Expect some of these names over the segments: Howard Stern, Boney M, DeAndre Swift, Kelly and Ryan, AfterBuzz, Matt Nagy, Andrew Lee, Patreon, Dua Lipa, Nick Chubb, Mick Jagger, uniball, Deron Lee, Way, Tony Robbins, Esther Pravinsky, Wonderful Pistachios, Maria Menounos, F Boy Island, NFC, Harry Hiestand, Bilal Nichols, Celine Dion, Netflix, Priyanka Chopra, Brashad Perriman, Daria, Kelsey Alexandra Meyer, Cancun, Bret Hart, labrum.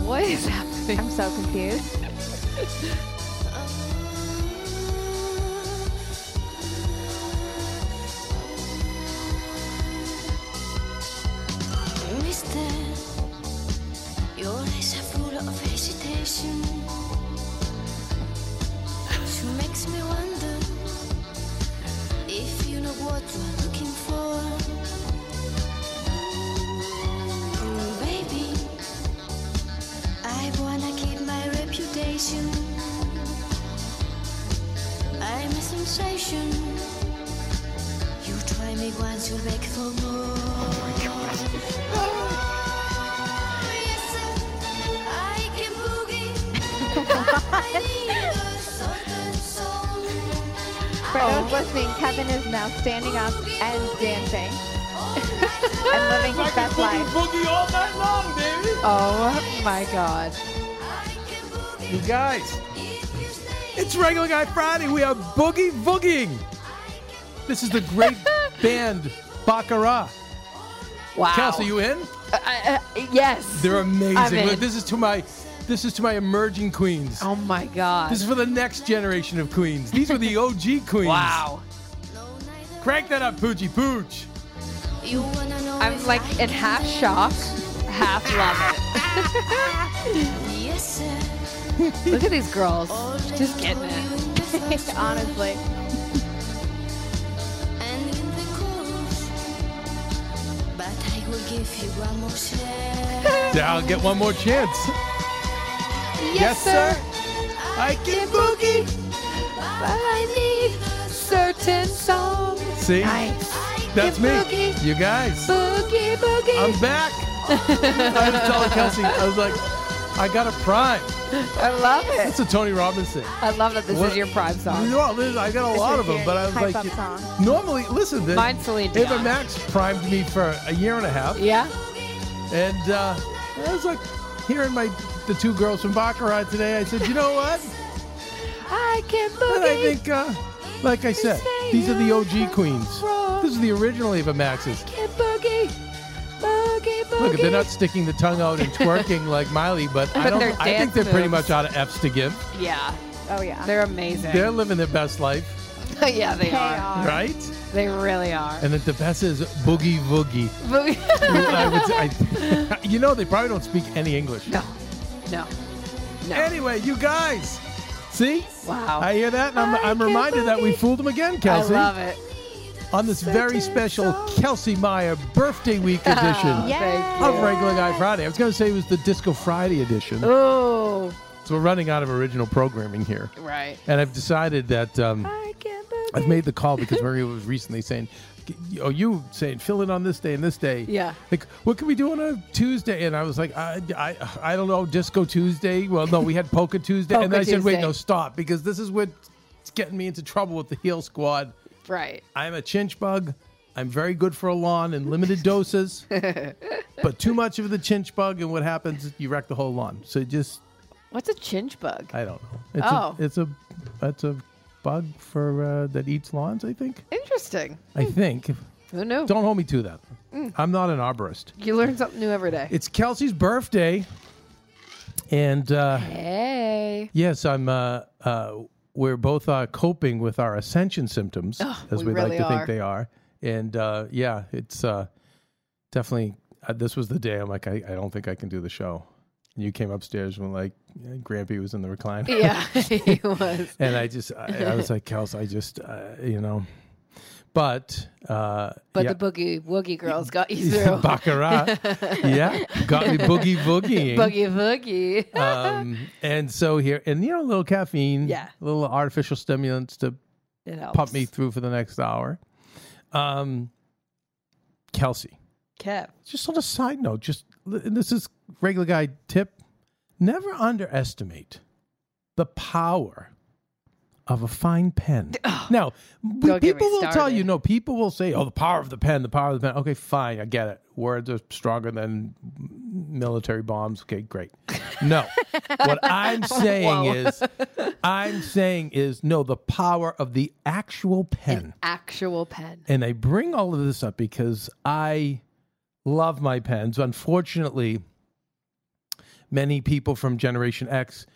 What is happening? I'm so confused. Your eyes are full of hesitation. She makes me wonder if you know what you're looking for. I'm a sensation. You try me once, you beg for more. Oh my God. Oh, yes, I can boogie. I need a certain song. For those listening, Kevin is now standing up and dancing and living his best life. Boogie all night long, baby. Oh my God. You guys, it's Regular Guy Friday. We are boogie voogieing. This is the great band Baccarat. Wow, Kelsey, you in? Yes, they're amazing. I'm in. Look, this is to my emerging queens. Oh my God, this is for the next generation of queens. These were the OG queens. Wow, crank that up, Poochie Pooch. I'm like in half shock, half love it. Yes, sir. Look at these girls. Just getting it. Honestly. And in the course, but I will give you one more chance. I'll get one more chance. Yes, sir. I can boogie. I need certain songs. See? That's me. Boogie, you guys. Boogie, boogie. I'm back. I had to tell Kelsey. I was like, I got a prime. I love it. It's a Tony Robbins thing. I love that this is your prime song. No, I got a lot of them, but I was like, normally, listen, mine's Celine Dion. Ava Max primed me for a year and a half. Yeah. And I was like, hearing the two girls from Baccarat today, I said, you know what? I can't believe it. And I think, like I said, these are the OG queens. This is the original Ava Maxes. I can't boogie. Look, they're not sticking the tongue out and twerking like Miley, but I think they're pretty much out of F's to give. Yeah. Oh, yeah. They're amazing. They're living their best life. Yeah, they are. Right? They really are. And the best is boogie woogie. Boogie. You know, they probably don't speak any English. No. Anyway, you guys. See? Wow. I hear that, and I'm reminded that we fooled them again, Kelsey. I love it. On this very special Kelsey Meyer birthday week edition of Regular Guy Friday. I was going to say it was the Disco Friday edition. Oh. So we're running out of original programming here. Right. And I've decided that I've made the call because Maria was recently saying, oh, you saying fill in on this day and this day. Yeah. Like, what can we do on a Tuesday? And I was like, I don't know, Disco Tuesday. Well, no, we had Polka Tuesday. Polka and then I said, wait, no, stop, because this is what's getting me into trouble with the heel squad. Right. I'm a chinch bug. I'm very good for a lawn in limited doses, but too much of the chinch bug, and what happens is you wreck the whole lawn. So just... What's a chinch bug? I don't know. It's a bug for that eats lawns, I think. Interesting. I think. Who knew? Don't hold me to that. I'm not an arborist. You learn something new every day. It's Kelsey's birthday, and hey, yes, I'm. We're both coping with our ascension symptoms, as we really like to think they are, and yeah, it's definitely. This was the day I'm like, I don't think I can do the show. You came upstairs when, like, Grampy was in the recliner. Yeah, he was. And I was like, Kels, I just, you know. But yeah. The Boogie Woogie Girls got you through. Baccarat. Yeah, got me boogie woogieing. Boogie woogie. And so here, and, you know, a little caffeine. Yeah. A little artificial stimulants to pump me through for the next hour. Kelsey. Kev. Just on a side note, just... And this is regular guy tip. Never underestimate the power of a fine pen. Oh, now, people will tell you, no, people will say, oh, the power of the pen, the power of the pen. Okay, fine, I get it. Words are stronger than military bombs. Okay, great. No. What I'm saying is, no, the power of the actual pen. An actual pen. And I bring all of this up because I... love my pens. Unfortunately, many people from Generation X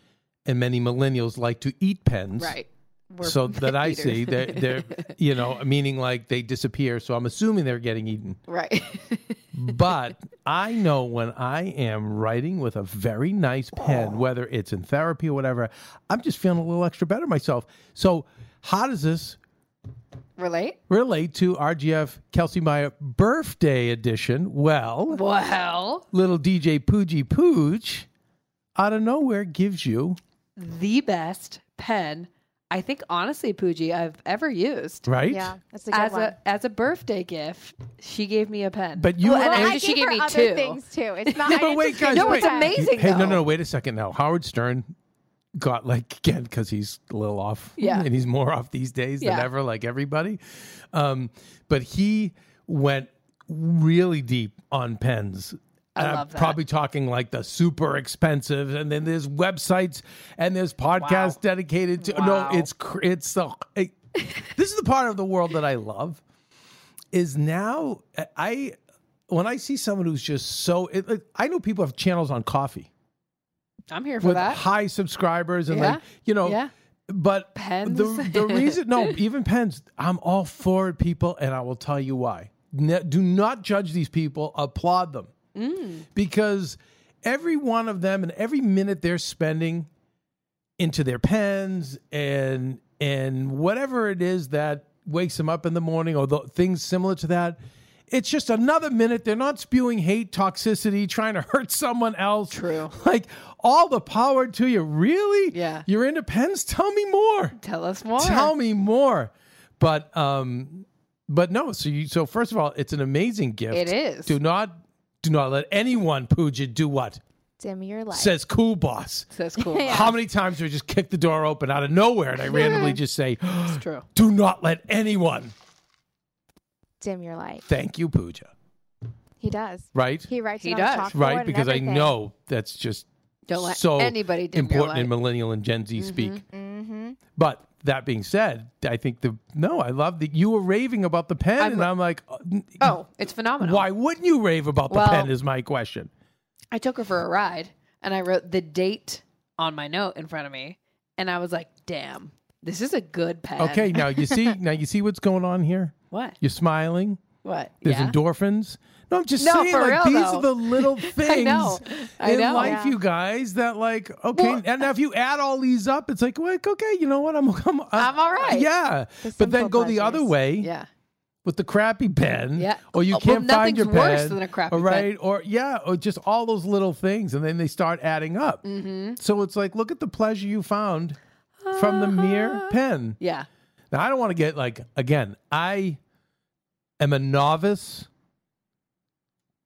and many millennials like to eat pens. Right. We're so that I eaters. See, they're you know, meaning like they disappear. So I'm assuming they're getting eaten. Right. But I know when I am writing with a very nice pen, whether it's in therapy or whatever, I'm just feeling a little extra better myself. So how does this relate to RGF Kelsey Meyer birthday edition? Well, little DJ Pooji Pooch out of nowhere gives you the best pen, I think, honestly, Pooji, I've ever used. Right? Yeah, that's a good one. As a birthday gift, she gave me a pen. But you she gave me two things too. It's not. But wait, guys, it's amazing. Hey, no, wait a second now. Howard Stern. Got, like, again, because he's a little off, and he's more off these days than ever, like everybody. But he went really deep on pens. I love that. Probably talking like the super expensive, and then there's websites and there's podcasts dedicated to. No, this is the part of the world that I love. Is now when I see someone who's just so, I know people have channels on coffee. I'm here for with that. High subscribers and but pens. The reason, even pens, I'm all for it, people, and I will tell you why. Do not judge these people. Applaud them because every one of them and every minute they're spending into their pens and whatever it is that wakes them up in the morning or things similar to that. It's just another minute. They're not spewing hate, toxicity, trying to hurt someone else. True. Like, all the power to you. Really? Yeah. You're into pens? Tell me more. Tell us more. Tell me more. But no. So first of all, it's an amazing gift. It is. Do not let anyone, Pooja, do what? Dim your light. Says cool boss. Yeah. How many times do I just kick the door open out of nowhere and I randomly just say, it's true. Do not let anyone. Dim your light. Thank you, Pooja. He does. Right? He writes it on the chalkboard. Right, because I know that's just so important in millennial and Gen Z speak. Mm-hmm. But that being said, I think I love that you were raving about the pen, and I'm like... Oh, it's phenomenal. Why wouldn't you rave about the pen is my question. I took her for a ride, and I wrote the date on my note in front of me, and I was like, damn, this is a good pen. Okay, now you see what's going on here? What? You're smiling. What? There's endorphins. No, I'm just saying, like, these are the little things in life, you guys, that, like, okay. Well, and now if you add all these up, it's like, okay, you know what? I'm all right. Yeah. But then go the other way. Yeah. With the crappy pen. Yeah. Or you can't find your pen. Nothing's worse than a crappy pen. Right. Or just all those little things. And then they start adding up. Mm-hmm. So it's like, look at the pleasure you found from the mere pen. Yeah. Now, I don't want to get, like, again, I am a novice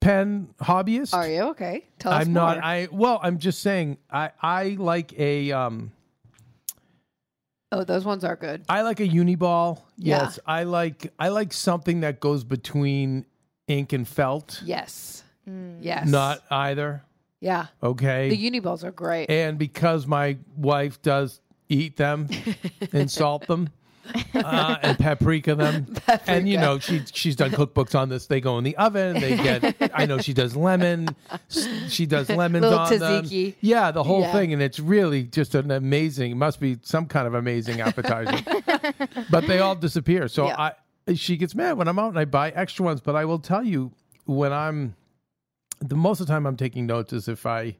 pen hobbyist. Are you? Okay. Tell us more. I'm not. Well, I'm just saying I like a... Oh, those ones are good. I like a uniball. Yeah. Yes. I like something that goes between ink and felt. Yes. Mm. Yes. Not either. Yeah. Okay. The uniballs are great. And because my wife does eat them and salt them and paprika them. Paprika. And, you know, she's done cookbooks on this. They go in the oven. They get, I know she does lemon. She does lemons on tzatziki. Them. Yeah, the whole thing. And it's really just an amazing, must be some kind of amazing appetizer. But they all disappear. So yeah. She gets mad when I'm out and I buy extra ones. But I will tell you, when I'm... The most of the time I'm taking notes is if I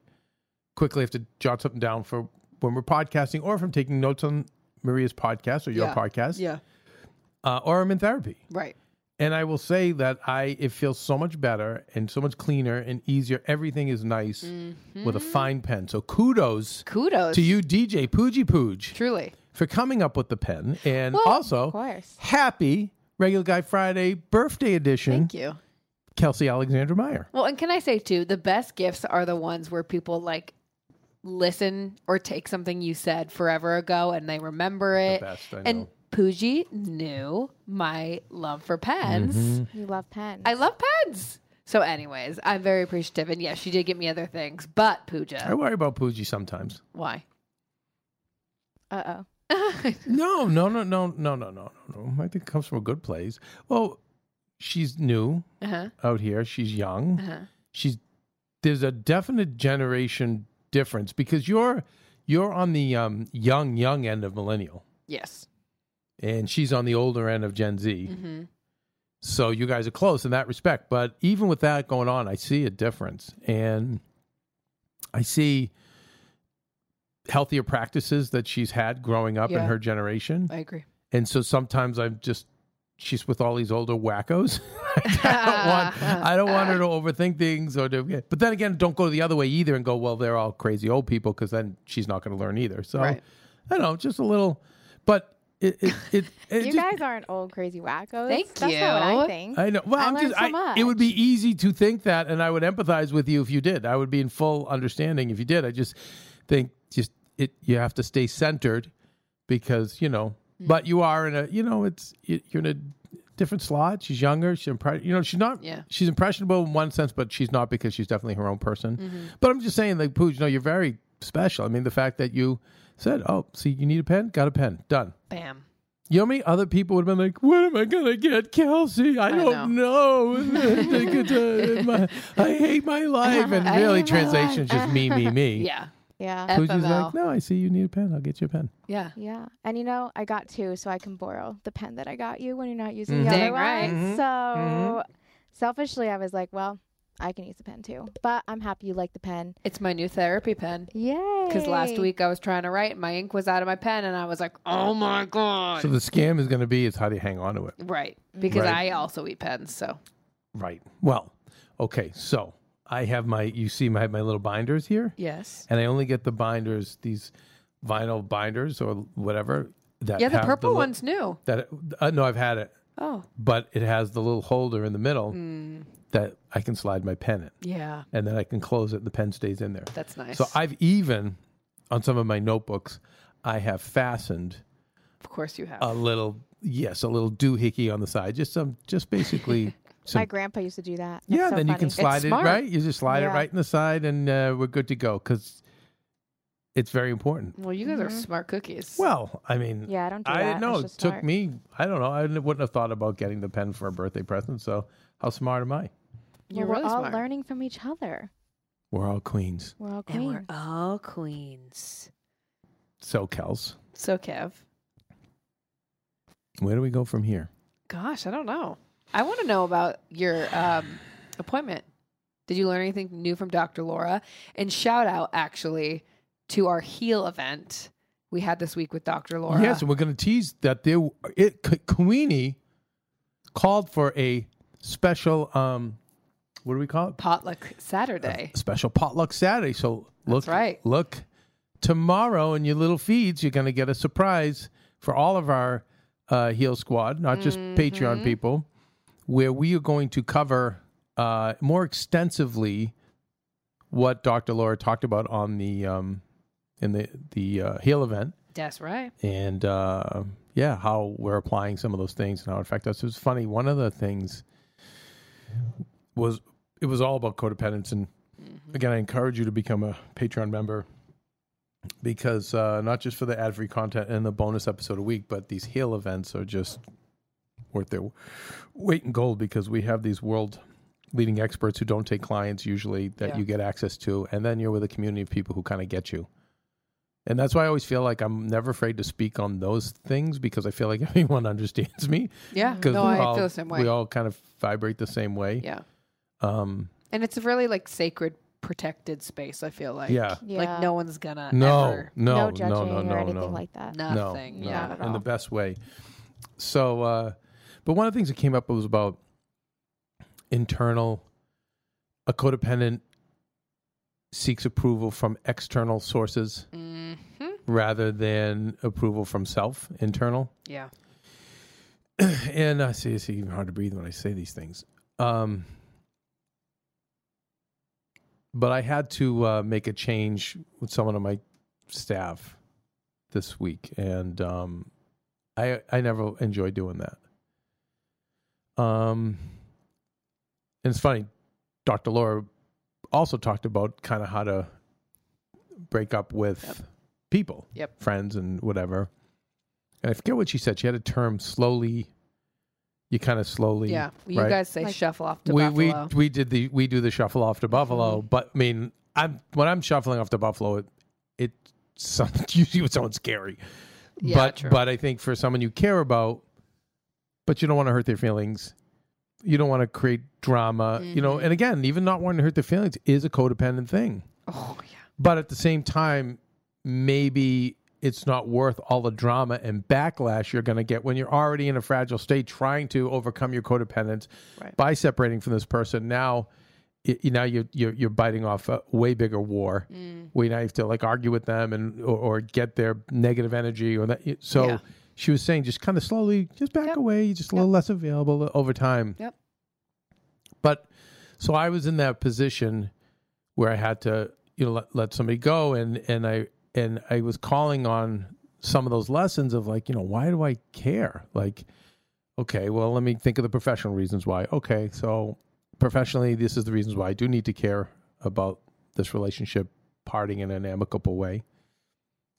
quickly have to jot something down for when we're podcasting, or if I'm taking notes on Maria's podcast or your podcast, or I'm in therapy. Right. And I will say that it feels so much better and so much cleaner and easier. Everything is nice with a fine pen. So kudos to you, DJ Pooji Pooj, truly, for coming up with the pen. And also, of course, happy Regular Guy Friday birthday edition. Thank you. Kelsey Alexandra Meyer. Well, and can I say, too, the best gifts are the ones where people, like, listen or take something you said forever ago and they remember it. The best, I know. And Pooji knew my love for pens. Mm-hmm. You love pens. I love pens. So, anyways, I'm very appreciative. And, yeah, she did get me other things, but Pooja. I worry about Pooji sometimes. Why? Uh-oh. No. I think it comes from a good place. Well... She's new out here. She's young. There's a definite generation difference because you're on the young end of millennial. Yes. And she's on the older end of Gen Z. Mm-hmm. So you guys are close in that respect. But even with that going on, I see a difference. And I see healthier practices that she's had growing up in her generation. I agree. And so sometimes I'm just... She's with all these older wackos. I don't want her to overthink things or to. But then again, don't go the other way either and go, well, they're all crazy old people, because then she's not going to learn either. So I don't know, just a little. But it you just, guys aren't old crazy wackos. That's not what I think. I know. Well, it would be easy to think that, and I would empathize with you if you did. I would be in full understanding if you did. I just think you have to stay centered because But you are in a, you're in a different slot. She's younger. She's impressionable in one sense, but she's not, because she's definitely her own person. Mm-hmm. But I'm just saying, like, Pooj, you're very special. I mean, the fact that you said, oh, see, you need a pen? Got a pen. Done. Bam. You know how many other people would have been like, what am I going to get Kelsey? I don't know. I hate my life. And really, translation is just me. Yeah. Yeah. Who's like, no, I see you need a pen. I'll get you a pen. Yeah. Yeah. And I got two, so I can borrow the pen that I got you when you're not using the other one. Right. Mm-hmm. So selfishly, I was like, well, I can use the pen too. But I'm happy you like the pen. It's my new therapy pen. Yay. Because last week I was trying to write and my ink was out of my pen and I was like, oh my God. So the scam is going to be how do you hang on to it? Right. Because I also eat pens. So. Right. Well, okay. So. I have my little binders here. Yes. And I only get the binders, these vinyl binders or whatever. That the purple one's new. That no, I've had it. Oh. But it has the little holder in the middle that I can slide my pen in. Yeah. And then I can close it and the pen stays in there. That's nice. So I've even, on some of my notebooks, I have fastened. Of course you have. A little doohickey on the side. Just basically... So, my grandpa used to do that. That's so then funny. You can slide it, right? You just slide it right in the side and we're good to go, because it's very important. Well, you guys are smart cookies. Well, I mean. Yeah, I don't do that. I didn't know. It took me, I don't know. I wouldn't have thought about getting the pen for a birthday present. So how smart am I? You're really smart. We're all learning from each other. We're all queens. So, Kels. So, Kev. Where do we go from here? Gosh, I don't know. I want to know about your appointment. Did you learn anything new from Dr. Laura? And shout out, actually, to our heel event we had this week with Dr. Laura. Yes, and we're going to tease that Queenie called for a special, what do we call it? Potluck Saturday. A special Potluck Saturday. So look tomorrow in your little feeds, you're going to get a surprise for all of our heel squad, not just Patreon people. where we are going to cover more extensively what Dr. Laura talked about on the in the HEAL event. That's right. And yeah, how we're applying some of those things and how it affects us. It was funny. One of the things was it was all about codependence. And again, I encourage you to become a Patreon member because not just for the ad-free content and the bonus episode a week, but these HEAL events are just worth their weight in gold because we have these world leading experts who don't take clients usually that you get access to. And then you're with a community of people who kind of get you. And that's why I always feel like I'm never afraid to speak on those things because I feel like everyone understands me. Yeah, no, I feel the same way. We all kind of vibrate the same way. Yeah. And it's a really like sacred, protected space, I feel like. Yeah. Like no one's going to ever. No judging or anything like that. Nothing. No, yeah. In the best way. So, but one of the things that came up was about a codependent seeks approval from external sources rather than approval from self, internal. Yeah. And I see it's even hard to breathe when I say these things. But I had to make a change with someone on my staff this week, and I never enjoy doing that. And it's funny, Dr. Laura also talked about kind of how to break up with people, friends and whatever. And I forget what she said. She had a term, slowly. You kind of slowly. Yeah. Well, you guys say like, shuffle off to Buffalo. We do the shuffle off to Buffalo, but I mean, when I'm shuffling off to Buffalo, it sounds scary. Yeah, but I think for someone you care about, but you don't want to hurt their feelings. You don't want to create drama, and again, even not wanting to hurt their feelings is a codependent thing. Oh, yeah. But at the same time, maybe it's not worth all the drama and backlash you're going to get when you're already in a fragile state trying to overcome your codependence by separating from this person. Now, you're biting off a way bigger war. We now have to like argue with them and or get their negative energy or that. So. Yeah. She was saying just kind of slowly, just back away, just a little less available over time. Yep. But so I was in that position where I had to, let somebody go, and I was calling on some of those lessons of like, why do I care? Like, okay, well, let me think of the professional reasons why. Okay, so professionally, this is the reasons why I do need to care about this relationship parting in an amicable way.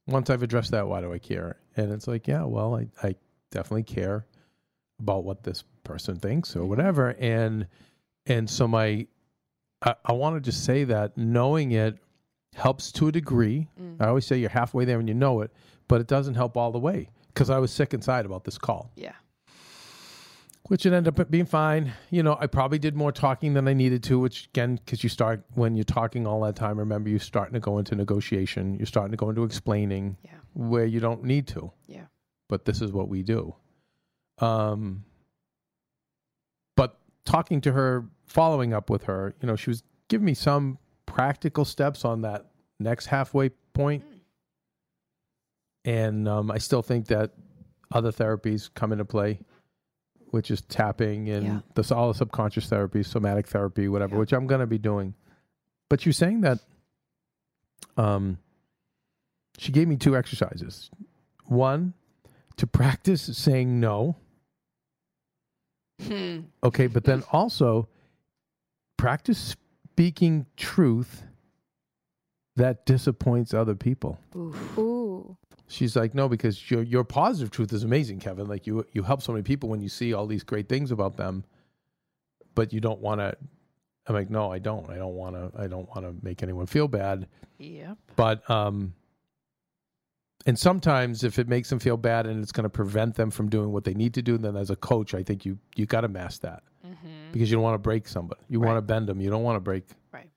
Once I've addressed that, why do I care? And it's like, yeah, well, I definitely care about what this person thinks or whatever. And so I want to just say that knowing it helps to a degree. I always say you're halfway there when you know it, but it doesn't help all the way because I was sick inside about this call. Yeah. Which it ended up being fine. I probably did more talking than I needed to, which again, because you start, when you're talking all that time, remember you're starting to go into negotiation. You're starting to go into explaining where you don't need to. Yeah. But this is what we do. But talking to her, following up with her, she was giving me some practical steps on that next halfway point. And I still think that other therapies come into play, which is tapping and all the subconscious therapy, somatic therapy, whatever, which I'm going to be doing. But you're saying that she gave me 2 exercises. One, to practice saying no. Okay, but then also practice speaking truth that disappoints other people. Ooh. She's like, no, because your positive truth is amazing, Kevin. Like you help so many people when you see all these great things about them, but you don't want to. I'm like, no, I don't want to make anyone feel bad. Yep. But and sometimes if it makes them feel bad and it's going to prevent them from doing what they need to do, then as a coach, I think you got to mask that because you don't want to break somebody. You want to bend them. You don't want to break. Right.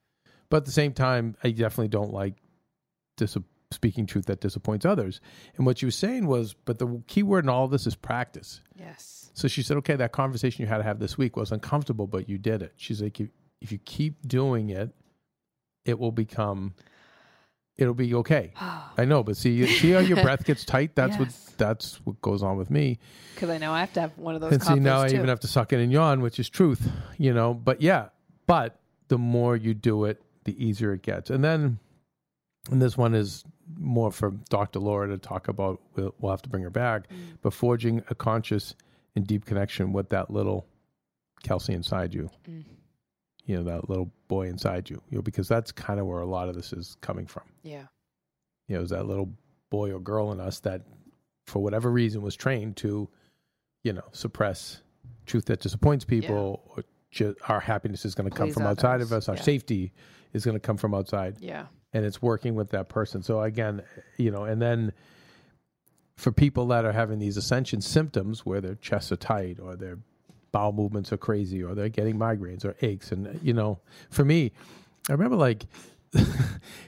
But at the same time, I definitely don't like speaking truth that disappoints others. And what she was saying was, but the key word in all of this is practice. Yes. So she said, okay, that conversation you had to have this week was uncomfortable, but you did it. She's like, if you keep doing it, it will become it'll be okay. I know, but see how your breath gets tight? That's what goes on with me. Because I know I have to have one of those. And see, now too. I even have to suck in and yawn, which is truth, you know. But yeah, but the more you do it, the easier it gets. And this one is more for Dr. Laura to talk about. We'll have to bring her back. But forging a conscious and deep connection with that little Kelsey inside you. Mm. You know, that little boy inside you, you know, because that's kind of where a lot of this is coming from. Yeah. You know, it's that little boy or girl in us that, for whatever reason, was trained to, you know, suppress truth that disappoints people, or our happiness is going to come from outside of us. Our safety is going to come from outside. Yeah. And it's working with that person. So again, you know, and then for people that are having these ascension symptoms where their chests are tight or their bowel movements are crazy or they're getting migraines or aches. And, you know, for me, I remember like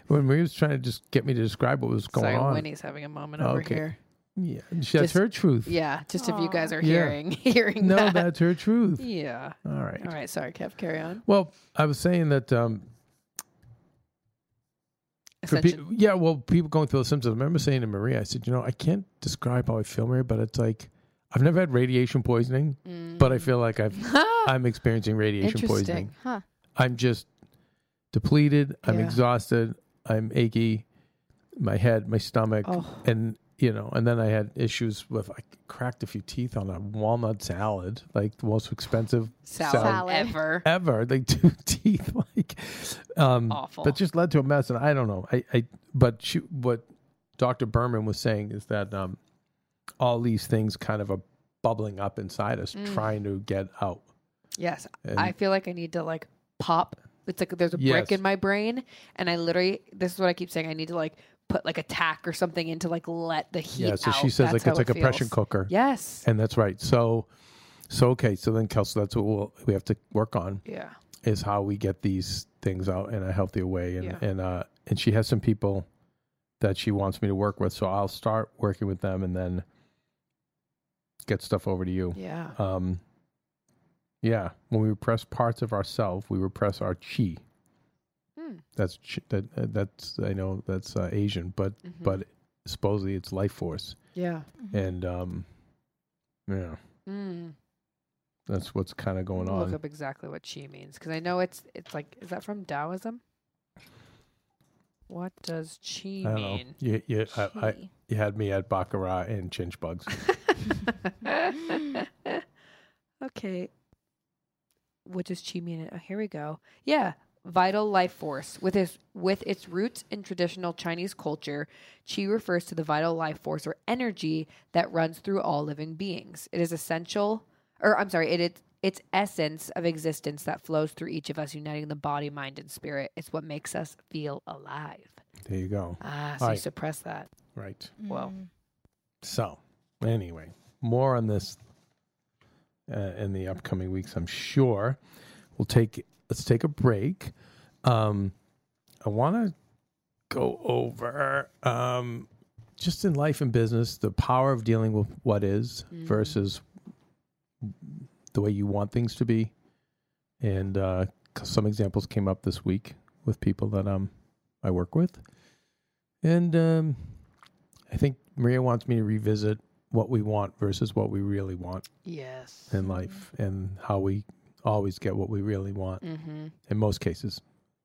when Maria was trying to just get me to describe what was going on. Winnie's having a moment over here. Yeah. That's her truth. Yeah. Just if you guys are hearing no, that. No, that's her truth. Yeah. All right. Sorry, Kev. Carry on. Well, I was saying that, people going through the symptoms. I remember saying to Maria, I said, you know, I can't describe how I feel, Maria, but it's like, I've never had radiation poisoning, but I feel like I'm experiencing radiation poisoning. Huh. I'm just depleted. I'm exhausted. I'm achy. My head, my stomach, and you know. And then I had issues with. I cracked a few teeth on a walnut salad, like the most expensive salad ever. Like two teeth, like awful. That just led to a mess, and I don't know. But what Dr. Berman was saying is that. All these things kind of are bubbling up inside us, trying to get out. Yes. And I feel like I need to like pop. It's like there's a brick in my brain. And I literally, this is what I keep saying. I need to like put like a tack or something in to like let the heat out. Yeah, so she says that's like it's like a pressure cooker. Yes. And that's right. So okay. So then Kelsey, that's what we have to work on. Yeah. Is how we get these things out in a healthier way. And, and she has some people that she wants me to work with. So I'll start working with them and then get stuff over to you. Yeah. When we repress parts of ourselves, we repress our chi. That's that's I know that's Asian, but but supposedly it's life force. Yeah. And that's what's kind of going on. Look up exactly what chi means, because I know it's like, is that from Taoism? What does chi mean? I don't know. You chi. You had me at Baccarat and chinch bugs. Okay. What does chi mean? Oh, here we go. Yeah. Vital life force. With its roots in traditional Chinese culture, qi refers to the vital life force or energy that runs through all living beings. It is essential, its essence of existence that flows through each of us, uniting the body, mind, and spirit. It's what makes us feel alive. There you go. So you suppress that. Right. Well. So, anyway, more on this in the upcoming weeks, I'm sure. Let's take a break. I want to go over just in life and business, the power of dealing with what is versus the way you want things to be. And some examples came up this week with people that I work with. And I think Maria wants me to revisit what we want versus what we really want. Yes. In life, and how we always get what we really want in most cases,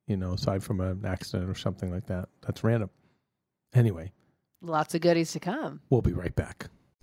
you know, aside from an accident or something like that. That's random. Anyway. Lots of goodies to come. We'll be right back.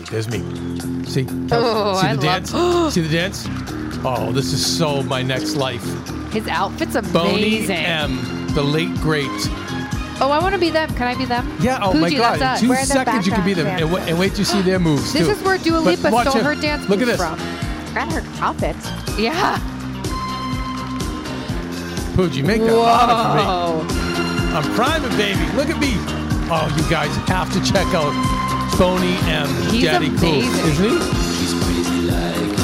There's me. See? Oh, see the dance? See the dance? Oh, this is so my next life. His outfit's amazing. Boney M, the late great. Oh, I want to be them. Can I be them? Yeah, oh Pooji, my God. In 2 seconds you can be them. And wait to see their moves, too. This is where Dua Lipa stole her dance moves from. Got her outfit. Yeah. Pooji, make that honor for me. I'm priming, baby. Look at me. Oh, you guys have to check out Boney M. He's Daddy amazing. Cool, isn't he? She's crazy like.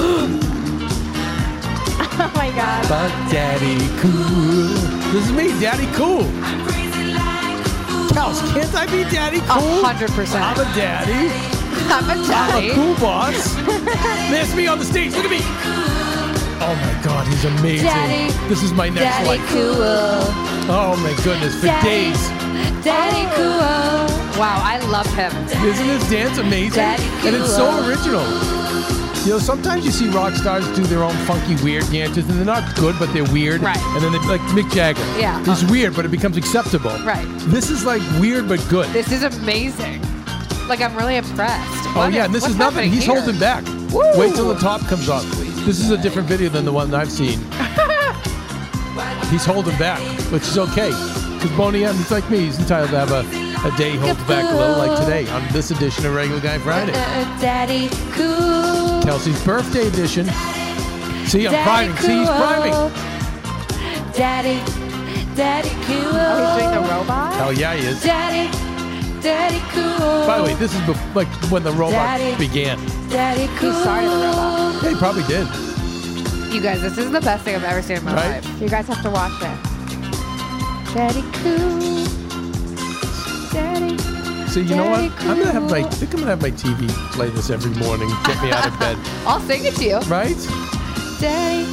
Oh my God. But Daddy Cool. This is me, Daddy Cool. I'm crazy like. Cows, can't I be Daddy Cool? 100%. I'm a daddy. I'm a cool boss. There's me on the stage. Look at me. Oh my God, he's amazing. Daddy, this is my next Daddy life. Daddy Cool. Oh my goodness, for Daddy, days. Daddy Cool. Wow, I love him. Isn't his dance amazing? Daddy, and it's so original. You know, sometimes you see rock stars do their own funky, weird dances, and they're not good, but they're weird. Right. And then, like Mick Jagger. Yeah. It's weird, but it becomes acceptable. Right. This is, like, weird, but good. This is amazing. Like, I'm really impressed. Oh, yeah, and this is nothing. He's holding back. Woo. Wait till the top comes off. This is a different video than the one I've seen. He's holding back, which is okay. Because Boney M, he's like me. He's entitled to have a day holds back low like today on this edition of Regular Guy Friday. Daddy Cool. Kelsey's birthday edition. See, I'm Daddy priming. Cool. See, he's priming. Daddy Cool. Oh, he's doing the robot? Oh, yeah, he is. Daddy Cool. By the way, this is like when the robot began. Daddy Cool. He started the robot. Yeah, he probably did. You guys, this is the best thing I've ever seen in my life. You guys have to watch it. Daddy Cool. Daddy, so you know what? Cool. I think I'm gonna have my TV play this every morning. Get me out of bed. I'll sing it to you. Right? Daddy,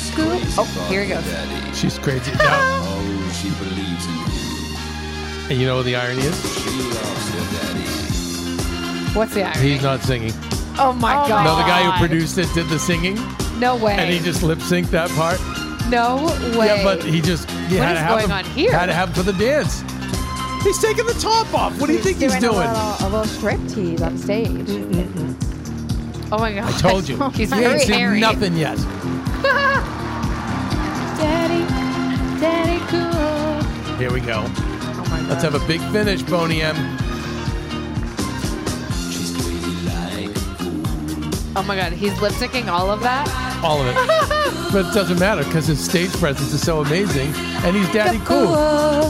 she's cool. Oh, here he goes. Daddy. She's crazy. Now, oh, she believes in you. And you know what the irony is? She loves her daddy. What's the irony? He's not singing. Oh my God! No, the guy who produced it did the singing. No way. And he just lip synced that part. No way. Yeah, but he just had to have him for the dance. He's taking the top off. What do you think he's doing? A little striptease on stage. Mm-hmm. Oh, my God. I told you. He's very hairy. He ain't seen nothing yet. Daddy Cool. Here we go. Oh my God. Let's have a big finish, Boney M. Oh, my God. He's lip-syncing all of that? All of it. But it doesn't matter because his stage presence is so amazing. And he's Daddy Cool.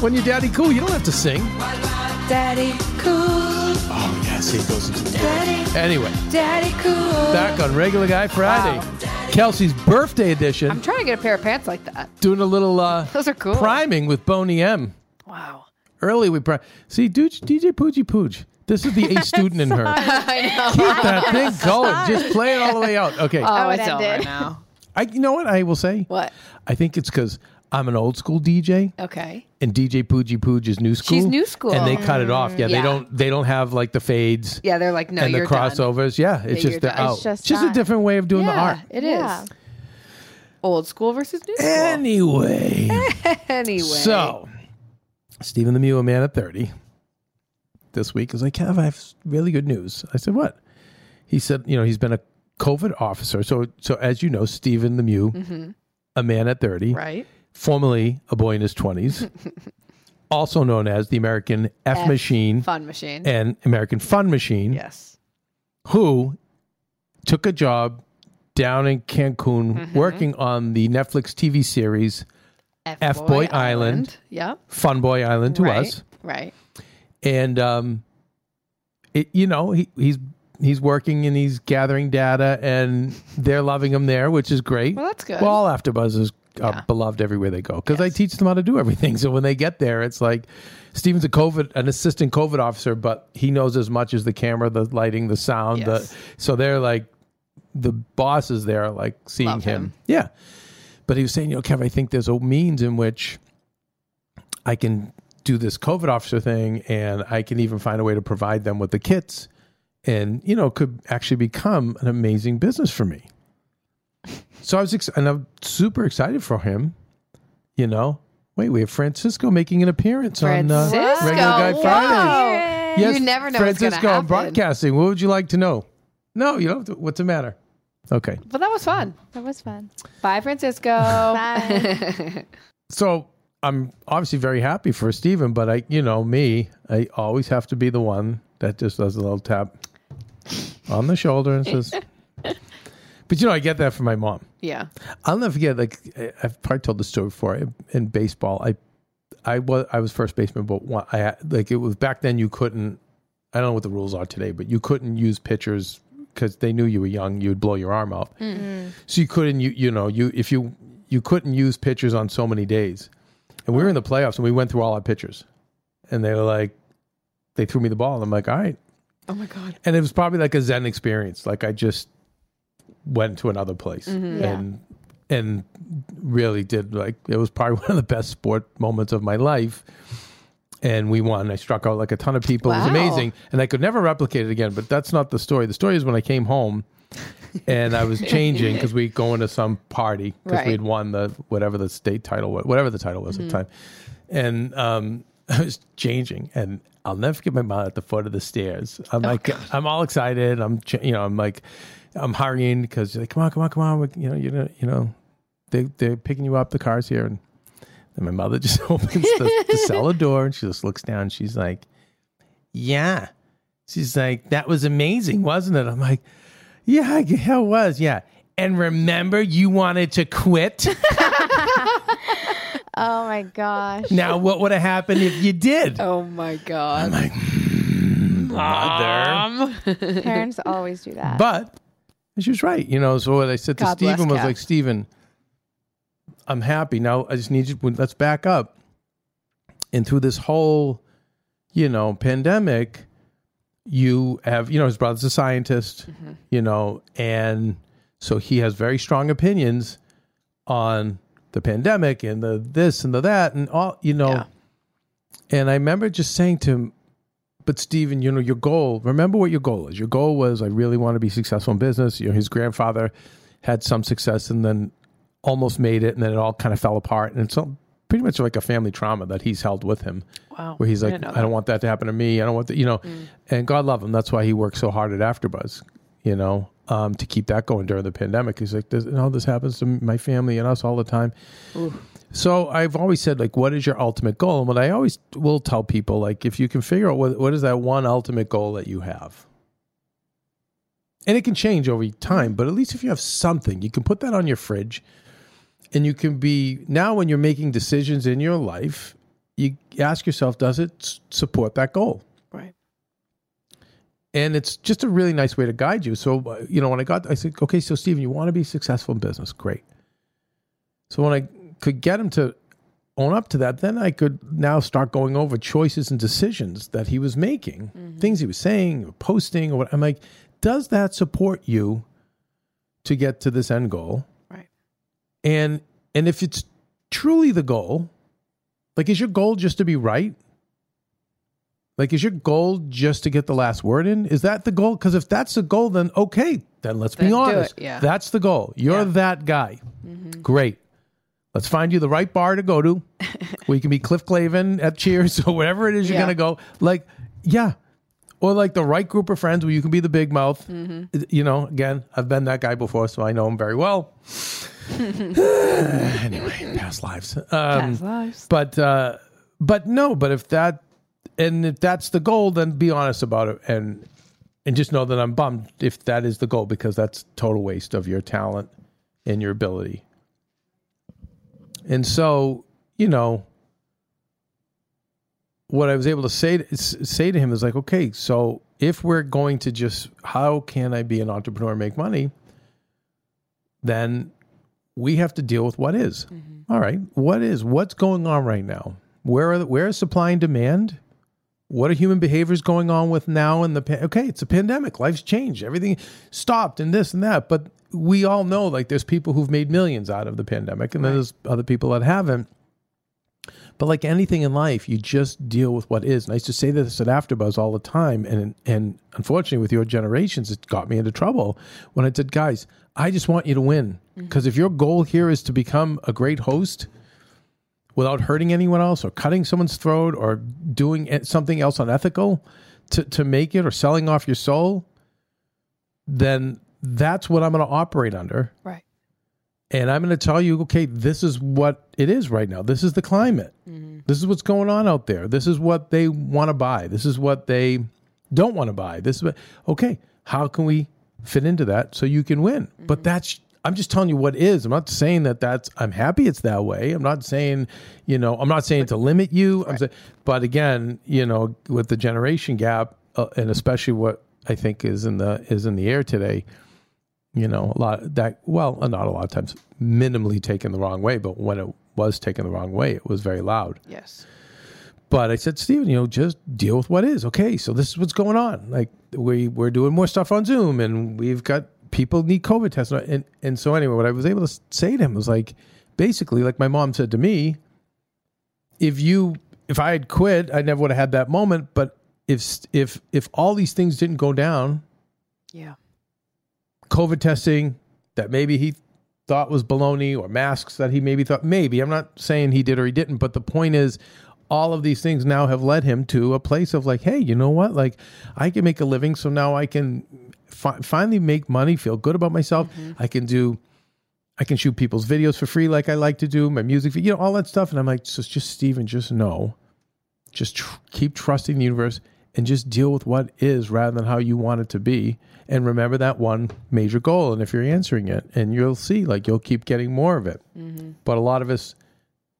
When you're Daddy Cool, you don't have to sing. Daddy Cool. Oh, yes. He goes into the Daddy. Anyway. Daddy Cool. Back on Regular Guy Friday. Wow. Kelsey's birthday edition. I'm trying to get a pair of pants like that. Doing a little those are cool. Priming with Boney M. Wow. Early we prime. See, DJ Pooji Pooj. This is the A student in her. I know. Keep that thing going. Just play it all the way out. Okay. Oh, it's over now. You know what I will say? What? I think it's because I'm an old school DJ. Okay. And DJ Pooji Pooj is new school. She's new school. And they cut it off. Yeah, They don't have like the fades. Yeah, they're like, no, and you're the crossovers. Done. Yeah, it's just they're out. It's just a different way of doing the art. It is. Yeah. Old school versus new school. Anyway. So, Stephen Lemieux, a man at 30. This week is like, Kev, I have really good news. I said, what? He said, you know, he's been a COVID officer. So as you know, Stephen Lemieux, a man at 30, right? Formerly a boy in his 20s, also known as the American F Machine, Fun Machine, and American Fun Machine. Yes, who took a job down in Cancun working on the Netflix TV series F Boy Island, Fun Boy Island to us, right? And he's working and he's gathering data, and they're loving him there, which is great. Well, that's good. Well, all AfterBuzz is beloved everywhere they go because I teach them how to do everything. So when they get there, it's like Steven's an assistant COVID officer, but he knows as much as the camera, the lighting, the sound. So they're like the bosses there are like seeing him. Yeah. But he was saying, you know, Kev, I think there's a means in which I can do this COVID officer thing, and I can even find a way to provide them with the kits, and, you know, it could actually become an amazing business for me. So I was, and I'm super excited for him, you know. Wait, we have Francisco making an appearance on Regular Guy Friday. Yes, you never know Francisco what's going to happen. Broadcasting. What would you like to know? No, you don't have to. What's the matter? Okay. But that was fun. That was fun. Bye, Francisco. Bye. So I'm obviously very happy for Stephen, but I, you know, me, I always have to be the one that just does a little tap on the shoulder and says... But, you know, I get that from my mom. Yeah. I'll never forget, like, I've probably told this story before. In baseball, I was first baseman, but it was back then you couldn't, I don't know what the rules are today, but you couldn't use pitchers because they knew you were young. You would blow your arm out. Mm-hmm. So you couldn't, you couldn't use pitchers on so many days. And we were in the playoffs and we went through all our pitchers. And they were like, they threw me the ball. And I'm like, all right. Oh, my God. And it was probably like a Zen experience. Like, I just... went to another place and really did, like, it was probably one of the best sport moments of my life, and we won. I struck out like a ton of people. Wow. It was amazing, and I could never replicate it again. But that's not the story. The story is when I came home and I was changing because we going to some party because we had won whatever the title was at the time, and I was changing, and I'll never forget my mom at the foot of the stairs. I'm I'm all excited. I'm hurrying because you're like, come on. You know, they're picking you up. The car's here. And then my mother just opens the cellar door, and she just looks down. And she's like, yeah. She's like, that was amazing, wasn't it? I'm like, yeah, I guess it was. Yeah. And remember, you wanted to quit. Oh, my gosh. Now, what would have happened if you did? Oh, my God. I'm like, mother. Parents always do that. But... and she was right, you know. So what I said to Stephen was like, Stephen, I'm happy. Now I just need you, let's back up. And through this whole, you know, pandemic, you have, you know, his brother's a scientist, mm-hmm. you know, and so he has very strong opinions on the pandemic and the this and the that and all, you know. Yeah. And I remember just saying to him, but Stephen, you know, your goal, remember what your goal is. Your goal was, I really want to be successful in business. You know, his grandfather had some success and then almost made it. And then it all kind of fell apart. And it's all pretty much like a family trauma that he's held with him. Wow. Where he's like, I don't want that to happen to me. I don't want that, you know, and God love him. That's why he works so hard at AfterBuzz, you know, to keep that going during the pandemic. He's like, this happens to my family and us all the time. Ooh. So I've always said, like, what is your ultimate goal? And what I always will tell people, like, if you can figure out what is that one ultimate goal that you have. And it can change over time, but at least if you have something, you can put that on your fridge. And you can be, now when you're making decisions in your life, you ask yourself, does it support that goal? Right. And it's just a really nice way to guide you. So, you know, when I said, okay, so Stephen, you want to be successful in business. Great. So when I could get him to own up to that, then I could now start going over choices and decisions that he was making, mm-hmm. things he was saying or posting or what. I'm like, does that support you to get to this end goal? Right. And if it's truly the goal, like, is your goal just to be right? Like, is your goal just to get the last word in? Is that the goal? Because if that's the goal, then okay, then let's be honest. Yeah. That's the goal. You're that guy. Mm-hmm. Great. Let's find you the right bar to go to, where you can be Cliff Clavin at Cheers or whatever it is you're going to go. Like, yeah. Or like the right group of friends where you can be the big mouth. Mm-hmm. You know, again, I've been that guy before, so I know him very well. Anyway, past lives. But if that's the goal, then be honest about it. And just know that I'm bummed if that is the goal, because that's total waste of your talent and your ability. And so, you know, what I was able to say to him is like, okay, so if we're going to just, how can I be an entrepreneur and make money? Then we have to deal with what is. Mm-hmm. All right. What's going on right now? Where is supply and demand? What are human behaviors going on with now? Okay, it's a pandemic. Life's changed. Everything stopped and this and that. But we all know, like, there's people who've made millions out of the pandemic, and then there's other people that haven't. But like anything in life, you just deal with what is. And I used to say this at AfterBuzz all the time, and unfortunately with your generations, it got me into trouble when I said, guys, I just want you to win. Because if your goal here is to become a great host without hurting anyone else or cutting someone's throat or doing something else unethical to make it or selling off your soul, then that's what I'm going to operate under. Right. And I'm going to tell you, okay, this is what it is right now. This is the climate. Mm-hmm. This is what's going on out there. This is what they want to buy. This is what they don't want to buy. This is what, okay, how can we fit into that so you can win? Mm-hmm. But that's, I'm just telling you what is. I'm not saying that that's, I'm happy it's that way. I'm not saying, you know, I'm not saying to limit you. Right. I'm saying, but again, you know, with the generation gap and especially what I think is in the air today, you know, a lot that, well, not a lot of times, minimally taken the wrong way, but when it was taken the wrong way, it was very loud. Yes. But I said, Stephen, you know, just deal with what is. Okay, so this is what's going on. Like, we're doing more stuff on Zoom, and we've got people need COVID tests. And so anyway, what I was able to say to him was like, basically, like my mom said to me, if I had quit, I never would have had that moment. But if all these things didn't go down, yeah, COVID testing that maybe he thought was baloney, or masks that he maybe thought, maybe, I'm not saying he did or he didn't, but the point is all of these things now have led him to a place of like, hey, you know what? Like, I can make a living. So now I can finally make money, feel good about myself. Mm-hmm. I can shoot people's videos for free. Like I like to do my music, you know, all that stuff. And I'm like, so it's just Stephen, just know, just keep trusting the universe and just deal with what is rather than how you want it to be. And remember that one major goal. And if you're answering it, and you'll see, like, you'll keep getting more of it. Mm-hmm. But a lot of us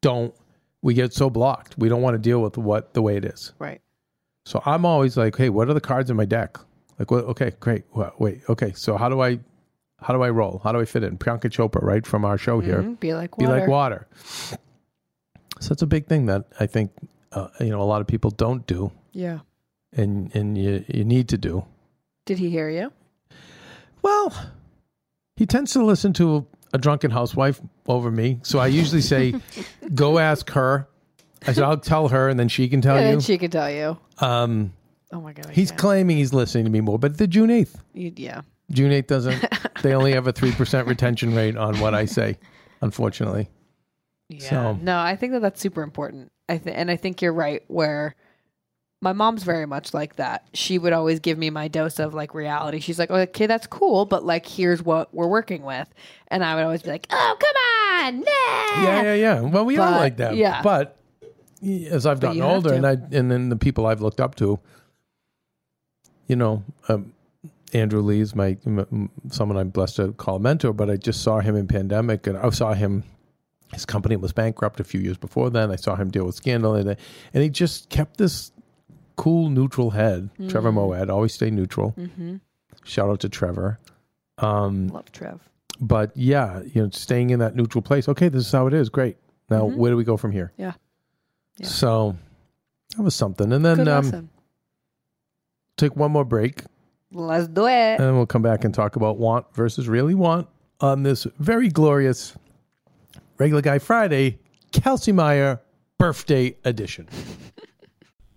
don't. We get so blocked. We don't want to deal with the way it is. Right. So I'm always like, hey, what are the cards in my deck? Like, well, okay, great. Well, wait, okay. So how do I roll? How do I fit in? Priyanka Chopra, right, from our show here. Be like water. Be like water. So that's a big thing that I think, you know, a lot of people don't do. Yeah. And you need to do. Did he hear you? Well, he tends to listen to a drunken housewife over me. So I usually say, go ask her. I said, I'll tell her, and then she can tell you. And then she can tell you. Oh, my God. He's claiming he's listening to me more, but the June 8th. Yeah. June 8th doesn't. They only have a 3% retention rate on what I say, unfortunately. Yeah. So. No, I think that's super important. And I think you're right where... My mom's very much like that. She would always give me my dose of like reality. She's like, okay, that's cool, but like, here's what we're working with. And I would always be like, oh, come on. Nah. Yeah. Well, we all like that. Yeah. But as I've gotten older and then the people I've looked up to, you know, Andrew Lee is someone I'm blessed to call a mentor, but I just saw him in pandemic and I saw him. His company was bankrupt a few years before then. I saw him deal with scandal and he just kept this cool, neutral head. Mm-hmm. Trevor Moad, always stay neutral. Mm-hmm. Shout out to Trevor. Love Trev. But yeah, you know, staying in that neutral place. Okay, this is how it is. Great. Now, mm-hmm. Where do we go from here? Yeah. So that was something. And then take one more break. Let's do it. And we'll come back and talk about want versus really want on this very glorious Regular Guy Friday, Kelsey Meyer birthday edition.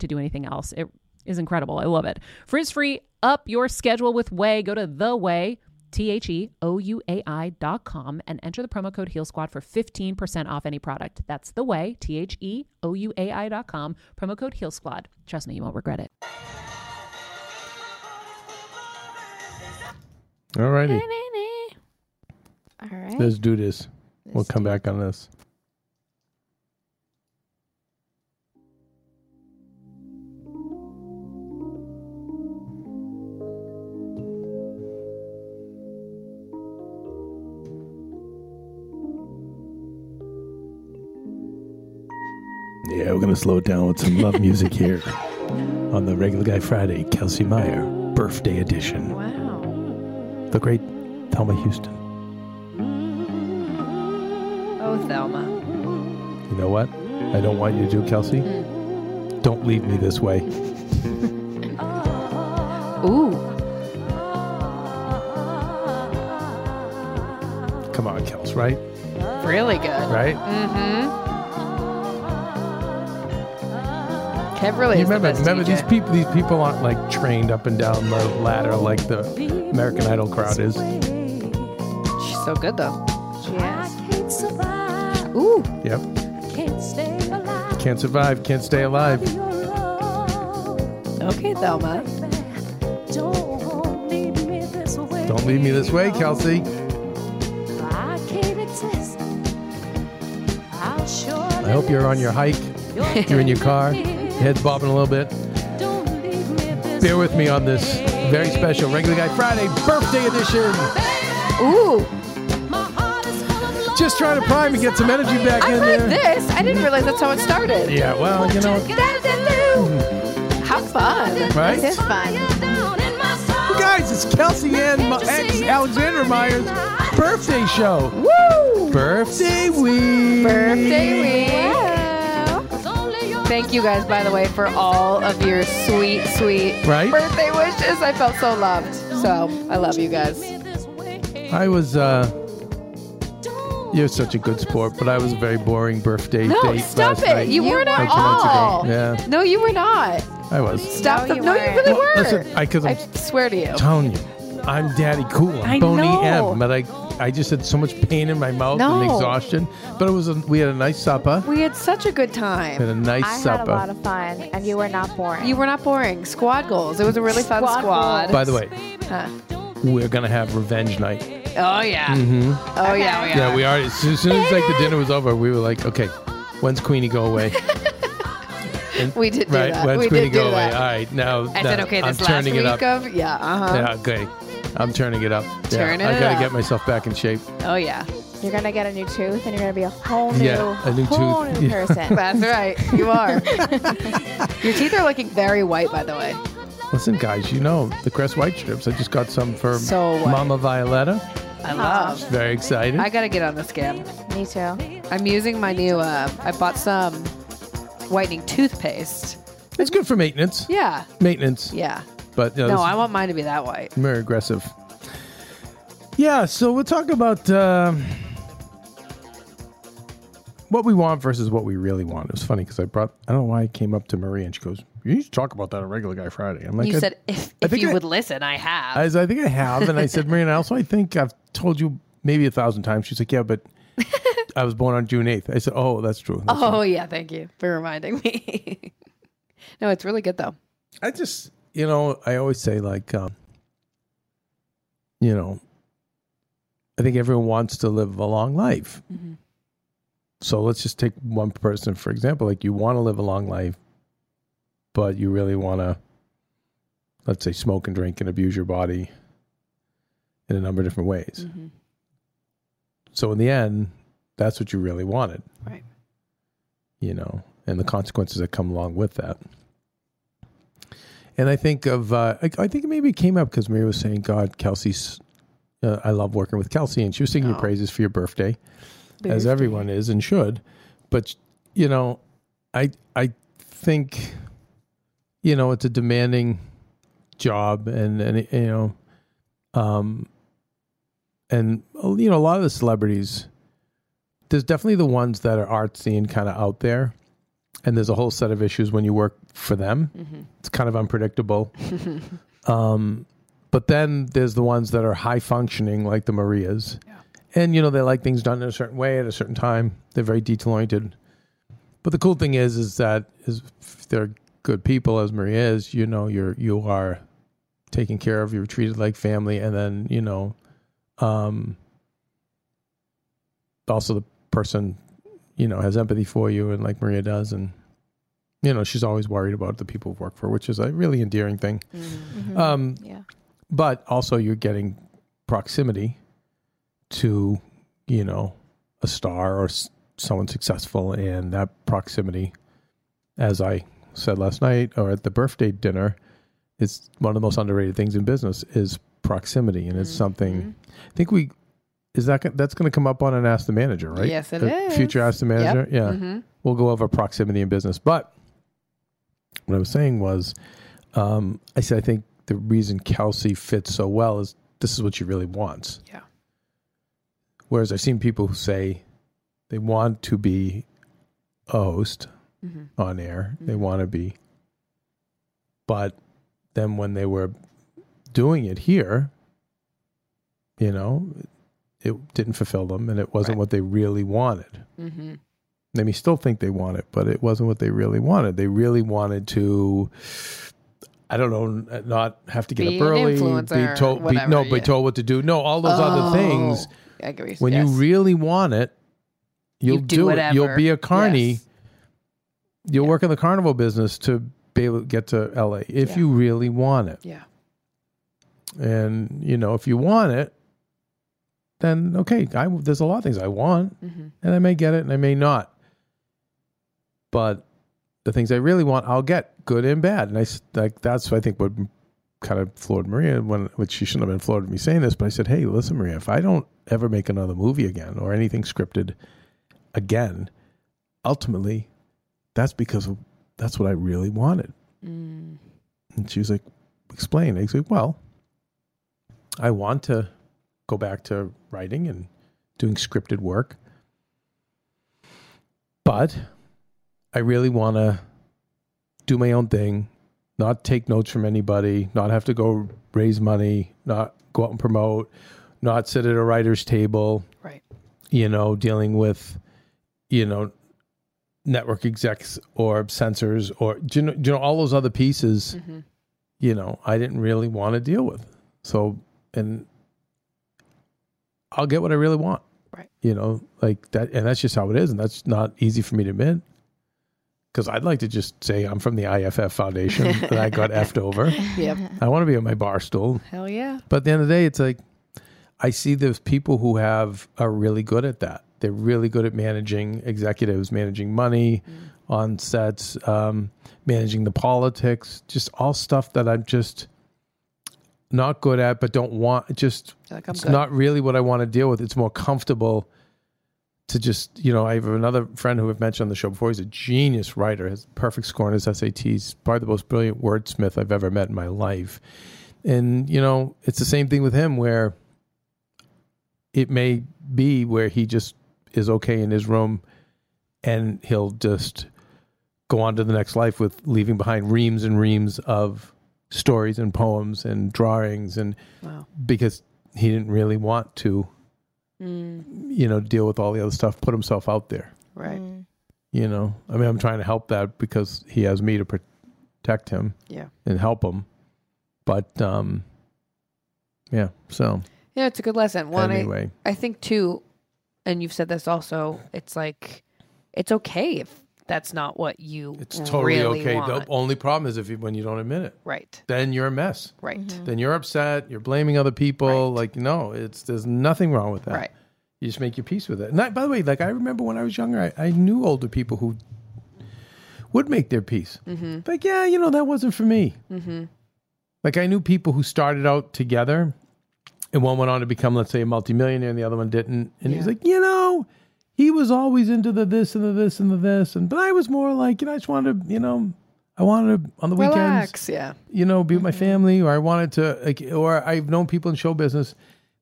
to do anything else. It is incredible. I love it. Frizz-free, up your schedule with Way. Go to The Way, TheOuai.com, and enter the promo code Heel Squad for 15% off any product. That's The Way, TheOuai.com, promo code Heel Squad. Trust me, you won't regret it. All righty. All right. Let's do this. We'll come back on this. Yeah, we're going to slow it down with some love music here on the Regular Guy Friday, Kelsey Meyer, birthday edition. Wow. The great Thelma Houston. Oh, Thelma. You know what? I don't want you to do, Kelsey. Don't leave me this way. Ooh. Come on, Kels, right? Really good. Right? Mm-hmm. Kev really is the best DJ. Remember, these people aren't like trained up and down the ladder like the American Idol crowd is. She's so good though. She is. Ooh. Yep. Can't survive. Can't stay alive. Okay, Thelma. Don't leave me this way, Kelsey. I hope you're on your hike. You're in your car. Your head's bobbing a little bit. Bear with me on this. Very special Regular Guy Friday birthday edition. Ooh. Just trying to prime and get some energy back in there. I heard this. I didn't realize that's how it started. Yeah, well, you know. How fun. Right? This is fun. You guys, it's Kelsey and Alexandra Meyer's birthday show. Woo! Birthday week. Birthday week. Thank you guys, by the way, for all of your sweet, sweet birthday wishes. I felt so loved. So I love you guys. I was, you're such a good sport, but I was a very boring birthday date last night. No, stop it. You weren't at all. Yeah. No, you were not. I was. Stop. No, you really were. Listen, I swear to you. I'm telling you, I'm Daddy Cool. I'm Boney M. But I just had so much pain in my mouth and exhaustion. But it was we had a nice supper. We had such a good time. I had a lot of fun, and you were not boring. You were not boring. Squad goals. It was a really fun squad. By the way, we're going to have revenge night. Oh, yeah. Mm-hmm. Oh, okay. Yeah, we are. Yeah, we are. As soon as the dinner was over, we were like, okay, when's Queenie go away? We did do that. When's Queenie go away? All right. Now, I said, okay, this last week of... Yeah, uh-huh. Yeah, okay. I'm turning it up. I gotta get myself back in shape. Oh yeah, you're gonna get a new tooth and you're gonna be a whole new person. That's right, you are. Your teeth are looking very white, by the way. Listen, guys, you know the Crest White Strips. I just got some for Mama Violetta. I love. She's very excited. I gotta get on the skin. Me too. I'm using my new. I bought some whitening toothpaste. It's good for maintenance. Yeah. Maintenance. Yeah. But, you know, I want mine to be that white. Very aggressive. Yeah, so we'll talk about what we want versus what we really want. It was funny because I don't know why I came up to Maria and she goes, you need to talk about that on Regular Guy Friday. I'm like, you said, if you would listen, I have. I think I have. And I said, Maria, and I think I've told you maybe 1,000 times. She's like, yeah, but I was born on June 8th. I said, oh, that's true. That's true. Yeah, thank you for reminding me. No, it's really good, though. You know, I always say, like, you know, I think everyone wants to live a long life. Mm-hmm. So let's just take one person, for example. Like, you want to live a long life, but you really want to let's say, smoke and drink and abuse your body in a number of different ways. Mm-hmm. So in the end, that's what you really wanted. Right. You know, and the consequences that come along with that. And I think of, I think maybe it came up because Maria was saying, God, Kelsey's, I love working with Kelsey. And she was singing your praises for your birthday, as everyone is and should. But, you know, I think, you know, it's a demanding job and you know, and, you know, a lot of the celebrities, there's definitely the ones that are artsy and kind of out there. And there's a whole set of issues when you work for them. Mm-hmm. It's kind of unpredictable. But then there's the ones that are high functioning, like the Marias. Yeah. And, you know, they like things done in a certain way at a certain time. They're very detail oriented. But the cool thing is that is if they're good people, as Maria is, you know, you are taken care of, you're treated like family. And then, you know, also the person, you know, has empathy for you and like Maria does. And, you know, she's always worried about the people who work for her, which is a really endearing thing. Mm-hmm. Yeah. But also you're getting proximity to, you know, a star or someone successful. And that proximity, as I said last night or at the birthday dinner, is one of the most underrated things in business is proximity. And it's something I think we... That's going to come up on an Ask the Manager, right? Yes, it is. Future Ask the Manager, yep. Yeah. Mm-hmm. We'll go over proximity in business. But what I was saying was, I said I think the reason Kelsey fits so well is this is what she really wants. Yeah. Whereas I've seen people who say they want to be a host on air. Mm-hmm. They want to be. But then when they were doing it here, you know... it didn't fulfill them, and it wasn't what they really wanted. Mm-hmm. They may still think they want it, but it wasn't what they really wanted. They really wanted to, I don't know, not have to get be up early, be told what to do. No, all those other things. When you really want it, you'll do it. You'll be a carny. Yes. You'll work in the carnival business to be able to get to LA if you really want it. Yeah. And, you know, if you want it, then, okay, there's a lot of things I want, and I may get it and I may not. But the things I really want, I'll get, good and bad. And that's, I think, what kind of floored Maria, which she shouldn't have been floored at me saying this, but I said, hey, listen, Maria, if I don't ever make another movie again or anything scripted again, ultimately, that's because that's what I really wanted. Mm. And she was like, explain. I was like, well, I want to go back to writing and doing scripted work. But I really want to do my own thing, not take notes from anybody, not have to go raise money, not go out and promote, not sit at a writer's table, right? You know, dealing with, you know, network execs or censors or, do you know all those other pieces, you know, I didn't really want to deal with. So, and I'll get what I really want. Right. You know, like that. And that's just how it is. And that's not easy for me to admit. Because I'd like to just say I'm from the IFF Foundation that I got effed over. Yep. I want to be on my bar stool. Hell yeah. But at the end of the day, it's like, I see those people who are really good at that. They're really good at managing executives, managing money on sets, managing the politics, just all stuff that I'm just... not good at, but don't want, just like, it's good. Not really what I want to deal with. It's more comfortable to just, you know, I have another friend who I've mentioned on the show before. He's a genius writer, has perfect score on his SATs, probably the most brilliant wordsmith I've ever met in my life. And, you know, it's the same thing with him where it may be where he just is okay in his room and he'll just go on to the next life with leaving behind reams and reams of stories and poems and drawings and because he didn't really want to you know, deal with all the other stuff, put himself out there, right? You know, I mean, I'm trying to help that because he has me to protect him and help him, but it's a good lesson. One, anyway, I think too, and you've said this also, it's like, it's okay if that's not what you It's totally really okay. want. The only problem is when you don't admit it. Right. Then you're a mess. Right. Mm-hmm. Then you're upset. You're blaming other people. Right. Like, no, there's nothing wrong with that. Right. You just make your peace with it. And by the way, like I remember when I was younger, I knew older people who would make their peace. Mm-hmm. Like, yeah, that wasn't for me. Mm-hmm. Like I knew people who started out together and one went on to become, let's say, a multimillionaire and the other one didn't. And he's like, he was always into the this and the this and the this. But I was more like, I just wanted to, I wanted to, on the weekends, be with my family, or I wanted to, or I've known people in show business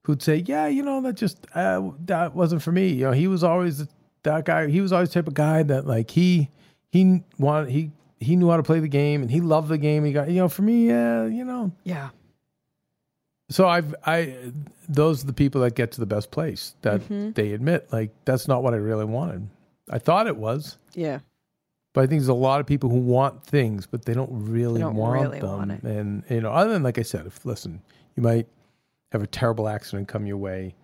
who'd say, that just, that wasn't for me. He was always that guy. He was always the type of guy that like, he knew how to play the game and he loved the game. He got, for me, Yeah. So those are the people that get to the best place that they admit, like, that's not what I really wanted. I thought it was. Yeah. But I think there's a lot of people who want things, but they don't really want them. And, other than, like I said, listen, you might have a terrible accident come your way,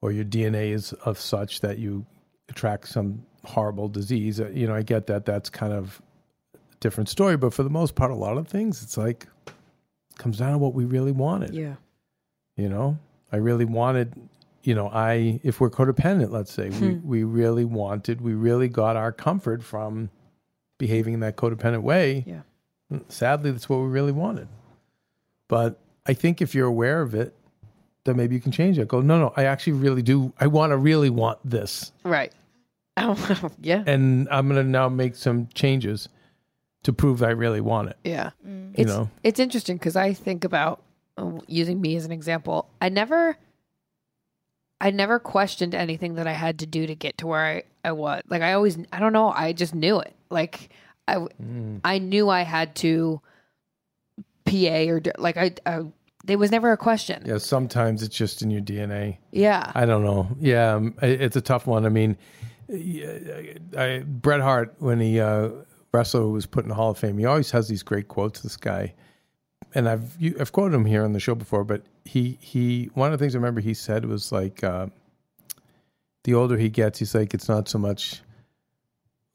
or your DNA is of such that you attract some horrible disease. I get that. That's kind of a different story. But for the most part, a lot of things, it's like, comes down to what we really wanted. Yeah. I really wanted, if we're codependent, let's say, we really wanted, we really got our comfort from behaving in that codependent way. Yeah. Sadly, that's what we really wanted. But I think if you're aware of it, then maybe you can change it. Go, no, I actually really do. I really want this. Right. Yeah. And I'm going to now make some changes to prove I really want it. Yeah. Mm. It's interesting because I think about, using me as an example, I never questioned anything that I had to do to get to where I was. Like I don't know. I just knew it. Like I knew I had to PA or like there was never a question. Yeah. Sometimes it's just in your DNA. Yeah. I don't know. Yeah. It's a tough one. I mean, Bret Hart, when he, wrestler who was put in the Hall of Fame, he always has these great quotes, this guy. And I've quoted him here on the show before, but he one of the things I remember he said was like, the older he gets, he's like, it's not so much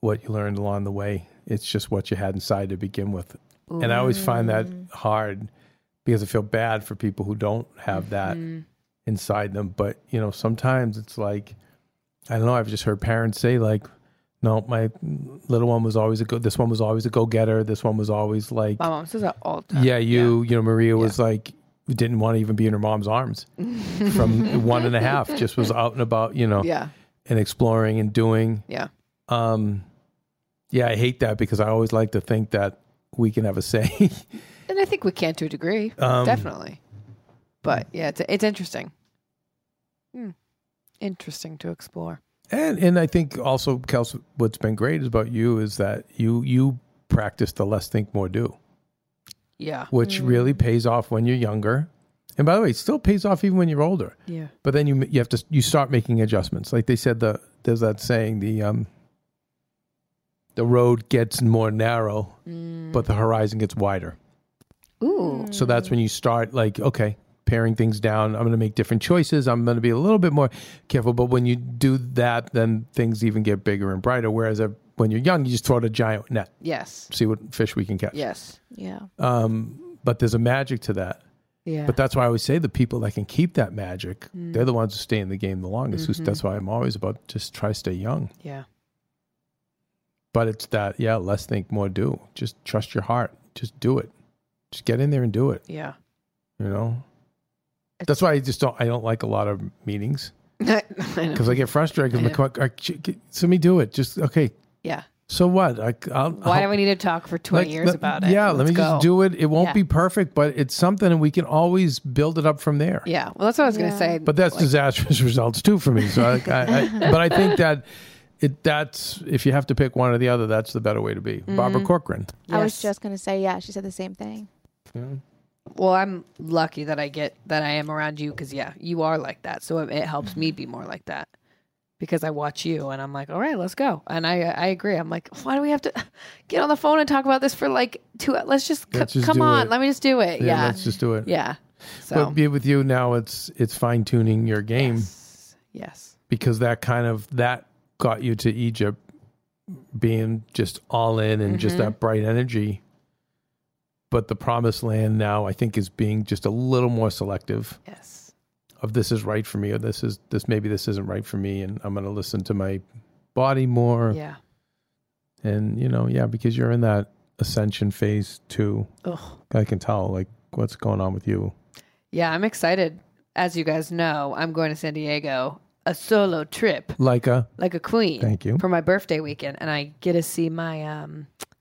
what you learned along the way. It's just what you had inside to begin with. Ooh. And I always find that hard because I feel bad for people who don't have that inside them. But, sometimes it's like, I don't know, I've just heard parents say like, no, my little one was always this one was always a go-getter. This one was always like... My mom says that all the time. Yeah, Maria was like, didn't want to even be in her mom's arms from 1.5, just was out and about, and exploring and doing. Yeah. I hate that because I always like to think that we can have a say. And I think we can to a degree, definitely. But yeah, it's interesting. Interesting to explore. And I think also, Kelsey, what's been great about you is that you practice the less think, more do. Yeah. Which really pays off when you're younger. And by the way, it still pays off even when you're older. Yeah. But then you have to, you start making adjustments. Like they said, there's that saying, the road gets more narrow, but the horizon gets wider. Ooh. So that's when you start like, okay, paring things down. I'm going to make different choices. I'm going to be a little bit more careful. But when you do that, then things even get bigger and brighter. Whereas when you're young, you just throw out a giant net. Yes. See what fish we can catch. Yes. Yeah. But there's a magic to that. Yeah. But that's why I always say the people that can keep that magic, they're the ones who stay in the game the longest. Mm-hmm. That's why I'm always about just try to stay young. Yeah. But it's that, less think, more do. Just trust your heart. Just do it. Just get in there and do it. Yeah. That's why I don't like a lot of meetings because I get frustrated. So me do it. Just, okay. Yeah. So what? Why do we need to talk for 20 years about it? Yeah. Let me just do it. It won't be perfect, but it's something and we can always build it up from there. Yeah. Well, that's what I was going to say. But that's disastrous results too for me. So but I think that that's, if you have to pick one or the other, that's the better way to be. Mm-hmm. Barbara Corcoran. Yes. I was just going to say, she said the same thing. Yeah. Well, I'm lucky that I am around you because, you are like that. So it helps me be more like that because I watch you and I'm like, all right, let's go. And I agree. I'm like, why do we have to get on the phone and talk about this for like 2 hours? Let's just come on. It. Let me just do it. Yeah. Let's just do it. Yeah. So but be with you now. It's fine tuning your game. Yes. Because that got you to Egypt being just all in and just that bright energy. But the promised land now, I think, is being just a little more selective. Yes. Of this is right for me, or this is this. Maybe this isn't right for me, and I'm going to listen to my body more. Yeah. And you know, yeah, because you're in that ascension phase too. Ugh. I can tell, like, what's going on with you. Yeah, I'm excited. As you guys know, I'm going to San Diego. A solo trip, like a queen. Thank you. For my birthday weekend, and I get to see my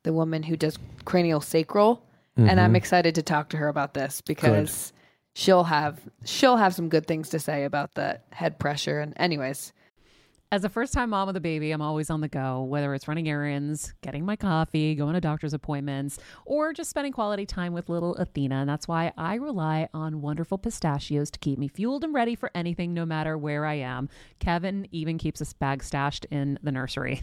the woman who does cranial sacral, and I'm excited to talk to her about this because she'll have some good things to say about the head pressure. And anyways, as a first time mom with a baby, I'm always on the go, whether it's running errands, getting my coffee, going to doctor's appointments, or just spending quality time with little Athena. And that's why I rely on Wonderful Pistachios to keep me fueled and ready for anything, no matter where I am. Kevin even keeps a bag stashed in the nursery.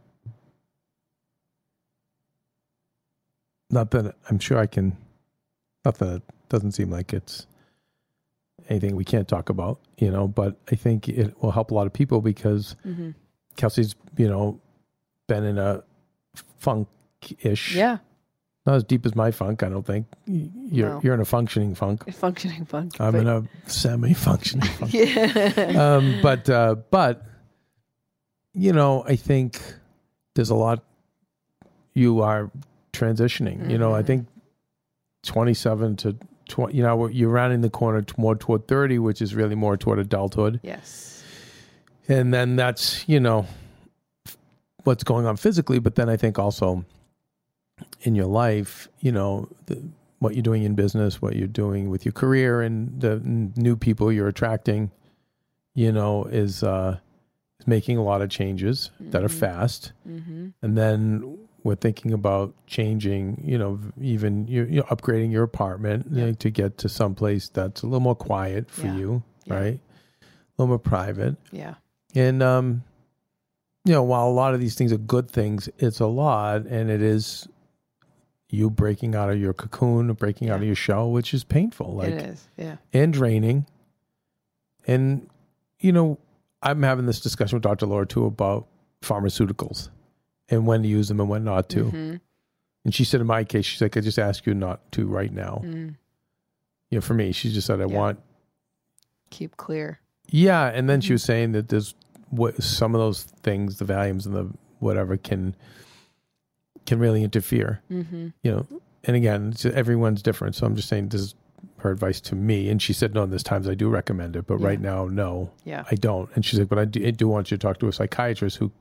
not that I'm sure I can, not that it doesn't seem like it's anything we can't talk about, you know, but I think it will help a lot of people because Kelsey's, you know, been in a funk-ish. Yeah. Not as deep as my funk, I don't think. You're in a functioning funk. I'm in a semi-functioning funk. Yeah. But, you know, I think there's a lot you are transitioning, you know, I think 27 to 20, you know, you're rounding the corner more toward 30, which is really more toward adulthood. Yes. And then that's, you know, what's going on physically. But then I think also in your life, you know, what you're doing in business, what you're doing with your career, and the new people you're attracting, you know, is making a lot of changes that are fast. And then we're thinking about changing, you know, even you're upgrading your apartment to get to someplace that's a little more quiet for you, right? A little more private. Yeah. And, you know, while a lot of these things are good things, it's a lot, and it is you breaking out of your cocoon, breaking out of your shell, which is painful. Like, it is, and draining. And, you know, I'm having this discussion with Dr. Laura, too, about pharmaceuticals and when to use them and when not to. And she said, in my case, she's like, I just ask you not to right now. You know, for me, she just said, I want... Keep clear. Yeah, and then she was saying that there's some of those things, the Valiums and the whatever, can really interfere. You know, and again, everyone's different, so I'm just saying this is her advice to me. And she said, no, there's times I do recommend it, but right now, no, I don't. And she's like, but I do want you to talk to a psychiatrist who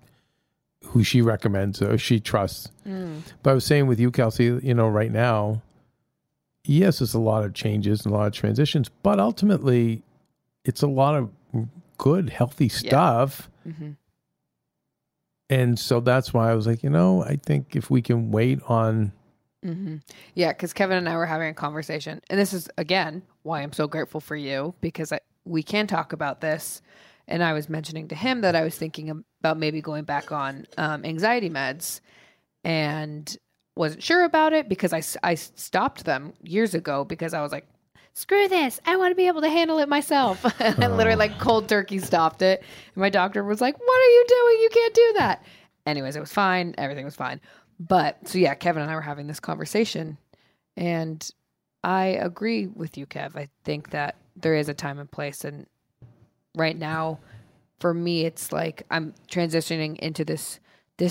she recommends or she trusts. But I was saying with you, Kelsey, you know, right now, yes, there's a lot of changes and a lot of transitions, but ultimately it's a lot of good, healthy stuff. And so that's why I was like, you know, I think if we can wait on... Yeah, because Kevin and I were having a conversation, and this is, again, why I'm so grateful for you, because we can talk about this. And I was mentioning to him that I was thinking about maybe going back on anxiety meds, and wasn't sure about it because I stopped them years ago because I was like, screw this. I want to be able to handle it myself. And I literally like cold turkey stopped it. And my doctor was like, what are you doing? You can't do that. Anyways, it was fine. Everything was fine. But so yeah, Kevin and I were having this conversation, and I agree with you, Kev. I think that there is a time and place, and right now, for me, it's like I'm transitioning into this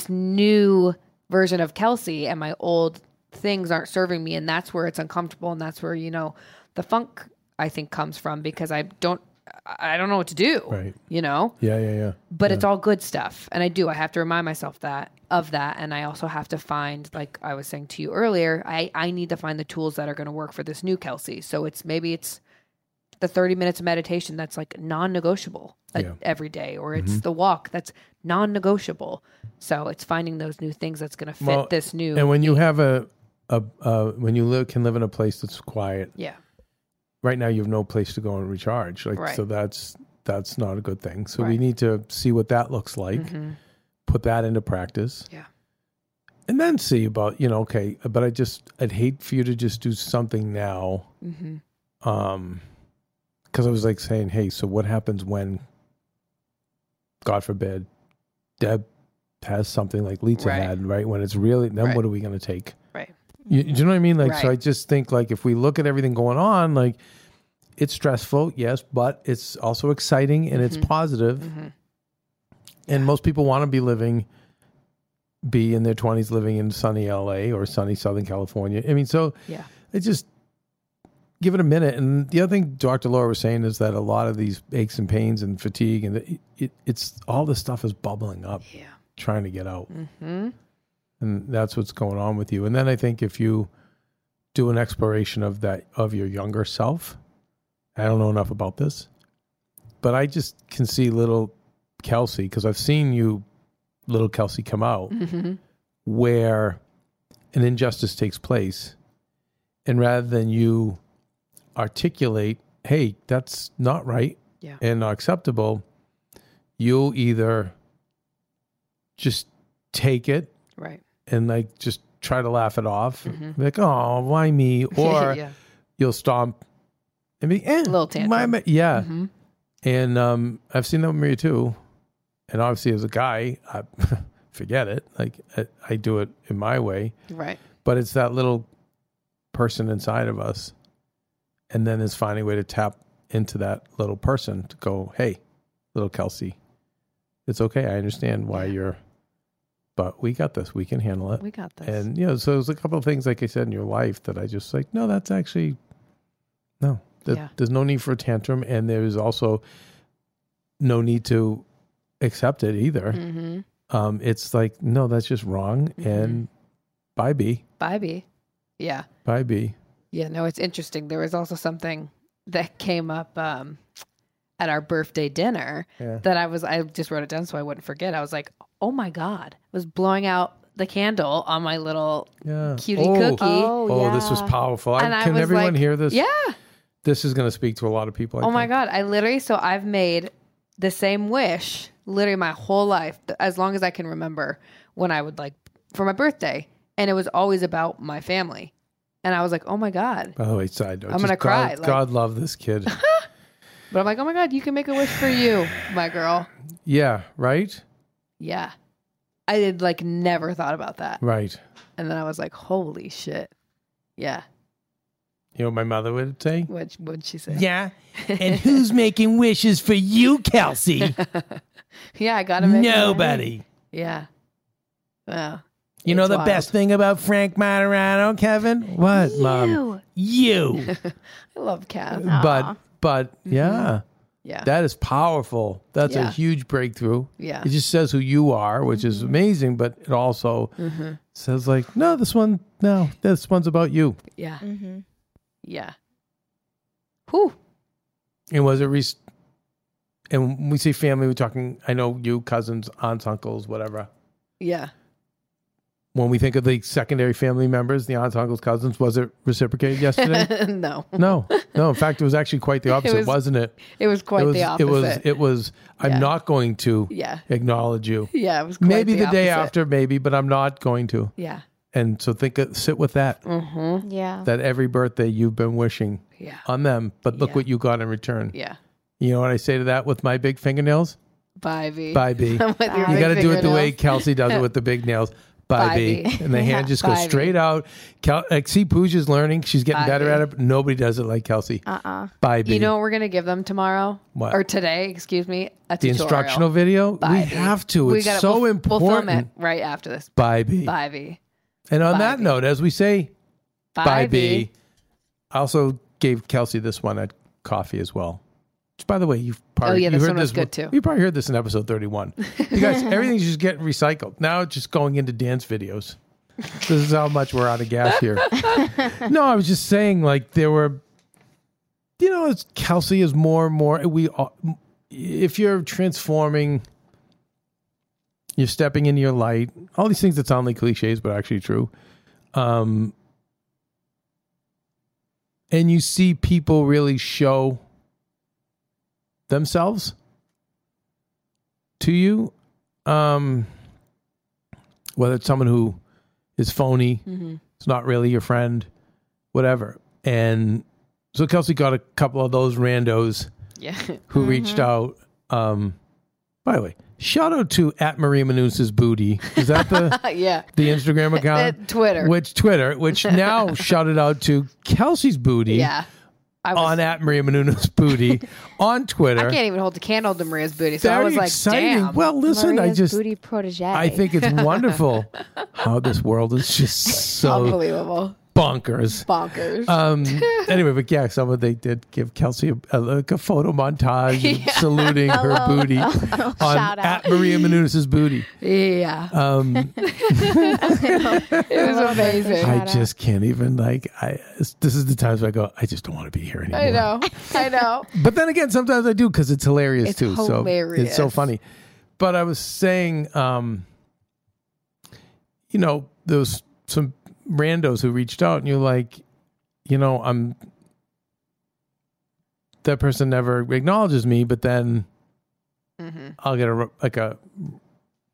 new version of Kelsey, and my old things aren't serving me, and that's where it's uncomfortable, and that's where, you know, the funk, I think, comes from, because I don't I don't know what to do. Right. You know? Yeah. But it's all good stuff. And I have to remind myself of that. And I also have to find, like I was saying to you earlier, I need to find the tools that are going to work for this new Kelsey. So maybe it's the 30 minutes of meditation that's like non-negotiable every day, or it's the walk that's non-negotiable. So it's finding those new things that's going to fit this new. And when you have when you can live in a place that's quiet. Yeah. Right now you have no place to go and recharge. So that's not a good thing. So we need to see what that looks like, put that into practice. Yeah. And then see about, but I'd hate for you to just do something now. Because I was like saying, hey, so what happens when, God forbid, Deb has something like Lita had, right? When it's really, then what are we going to take? Right. Do you know what I mean? So I just think if we look at everything going on, it's stressful, yes, but it's also exciting and it's positive. And most people want to be in their 20s living in sunny LA or sunny Southern California. It just... Give it a minute. And the other thing Dr. Laura was saying is that a lot of these aches and pains and fatigue and it's all this stuff is bubbling up, trying to get out. And that's what's going on with you. And then I think if you do an exploration of that, of your younger self, I don't know enough about this, but I just can see little Kelsey, because I've seen little Kelsey come out where an injustice takes place. And rather than you articulate, hey, that's not right and not acceptable, you'll either just take it and just try to laugh it off. Like, oh, why me? Or you'll stomp and be a little tantrum. And I've seen that with Maria too. And obviously as a guy, I forget it. I do it in my way. Right. But it's that little person inside of us. And then is finding a way to tap into that little person to go, hey, little Kelsey, it's okay. I understand why but we got this. We can handle it. We got this. And, so there's a couple of things, like I said, in your life that I just no, that's actually, no. There's no need for a tantrum. And there's also no need to accept it either. It's no, that's just wrong. And bye, B. Bye, B. Yeah. Bye, B. Yeah, no, it's interesting. There was also something that came up at our birthday dinner that I just wrote it down so I wouldn't forget. I was like, oh my God, I was blowing out the candle on my little cutie cookie. Oh, this was powerful. Can everyone hear this? Yeah. This is going to speak to a lot of people. I think. My God. I literally, so I've made the same wish literally my whole life, as long as I can remember, when I would for my birthday. And it was always about my family. And I was like, oh my God. By the way, side note, I'm going to cry. God love this kid. But I'm like, oh my God, you can make a wish for you, my girl. Yeah, right? Yeah. I had never thought about that. Right. And then I was like, holy shit. Yeah. You know what my mother would say? What would she say? Yeah. And who's making wishes for you, Kelsey? Yeah, I got to make nobody. Yeah. Wow. You know the best thing about Frank Moderano, Kevin? What, Mom? You. I love Kev. But yeah, that is powerful. That's a huge breakthrough. Yeah, it just says who you are, which is amazing. But it also says no, this one's about you. Yeah, yeah. Who? And was it? And when we say family, we're talking. I know you, cousins, aunts, uncles, whatever. Yeah. When we think of the secondary family members, the aunts, uncles, cousins, was it reciprocated yesterday? No. In fact, it was actually quite the opposite, wasn't it? It was quite the opposite. It was. I'm not going to acknowledge you. Yeah, it was quite maybe the opposite. Day after, maybe, but I'm not going to. Yeah. And so sit with that. Mm-hmm. Yeah. That every birthday you've been wishing on them, but look what you got in return. Yeah. You know what I say to that with my big fingernails? Bye, B. Bye, B. You got to do it the way Kelsey does it with the big nails. Bye, B. And the hand just goes straight out. See, Pooja's learning. She's getting better at it. Nobody does it like Kelsey. Bye, B. You know what we're going to give them tomorrow? What? Or today, excuse me. A tutorial. Instructional video? Bye, we B. have to. It's so important. We'll film it right after this. Bye, B. Bye, B. And on that note, as we say, bye, B. I also gave Kelsey this one at coffee as well. Which, by the way, you've probably you heard this good too. You probably heard this in episode 31. You guys, everything's just getting recycled. Now it's just going into dance videos. This is how much we're out of gas here. No, I was just saying, like, there were, you know, Kelsey is more and more, if you're transforming, you're stepping into your light, all these things that sound like cliches, but actually true. And you see people really show themselves to you. Whether it's someone who is phony, it's not really your friend, whatever. And so Kelsey got a couple of those randos who reached out. By the way, shout out to @Maria Menounos' booty. Is that the the Instagram account? Twitter, which now shouted out to Kelsey's booty. Yeah. On @Maria Menounos' booty on Twitter. I can't even hold the candle to Maria's booty. So I was like, exciting. Damn. Well, listen, Maria's booty protege. I think it's wonderful how this world is just so unbelievable. Bonkers. Anyway, but yeah, someone, they did give Kelsey a photo montage saluting her booty on @Maria Menounos' booty. Yeah. It was amazing. I just can't even, this is the times where I go, I just don't want to be here anymore. I know. But then again, sometimes I do because it's hilarious too. Hilarious. So it's so funny. But I was saying, you know, there was some randos who reached out and you're like, you know, that person never acknowledges me, but then I'll get a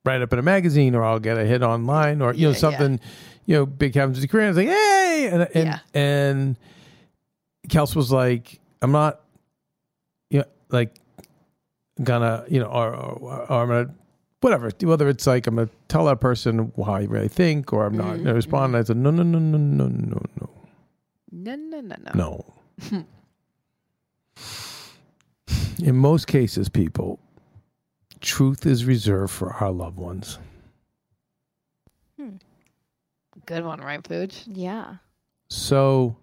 write up in a magazine, or I'll get a hit online, or, you know, something, you know, big happens to the career. I was like, hey, and Kels was like, I'm not, you know, like gonna, you know, or I'm gonna, whatever, whether it's like I'm going to tell that person how I really think, or I'm not going to respond. And I said, no. In most cases, people, truth is reserved for our loved ones. Good one, right, Pooch? Yeah. So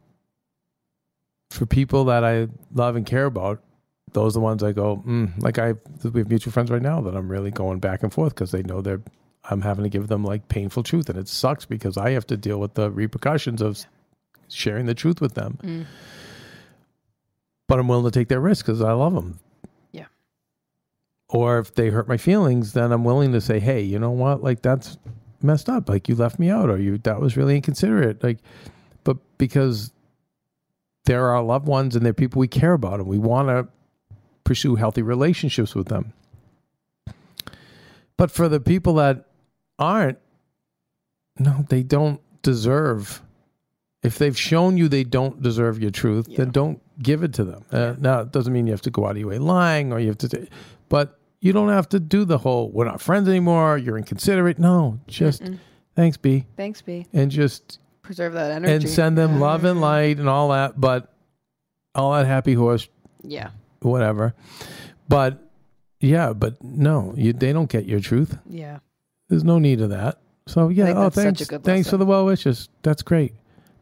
for people that I love and care about, those are the ones I go, we have mutual friends right now that I'm really going back and forth because they know I'm having to give them like painful truth. And it sucks because I have to deal with the repercussions of sharing the truth with them. But I'm willing to take their risk because I love them. Yeah. Or if they hurt my feelings, then I'm willing to say, hey, you know what? Like, that's messed up. Like, you left me out, or that was really inconsiderate. Like, but because they're our loved ones and they're people we care about and we want to pursue healthy relationships with them. But for the people that aren't, no, they don't deserve, if they've shown you they don't deserve your truth, then don't give it to them. Now, it doesn't mean you have to go out of your way lying, or you have to, but you don't have to do the whole, we're not friends anymore, you're inconsiderate. No, just thanks B. And just preserve that energy. And send them love and light and all that, but all that happy horse. Yeah. Whatever. But no, they don't get your truth. Yeah. There's no need of that. So thanks. Thanks for the well wishes. That's great.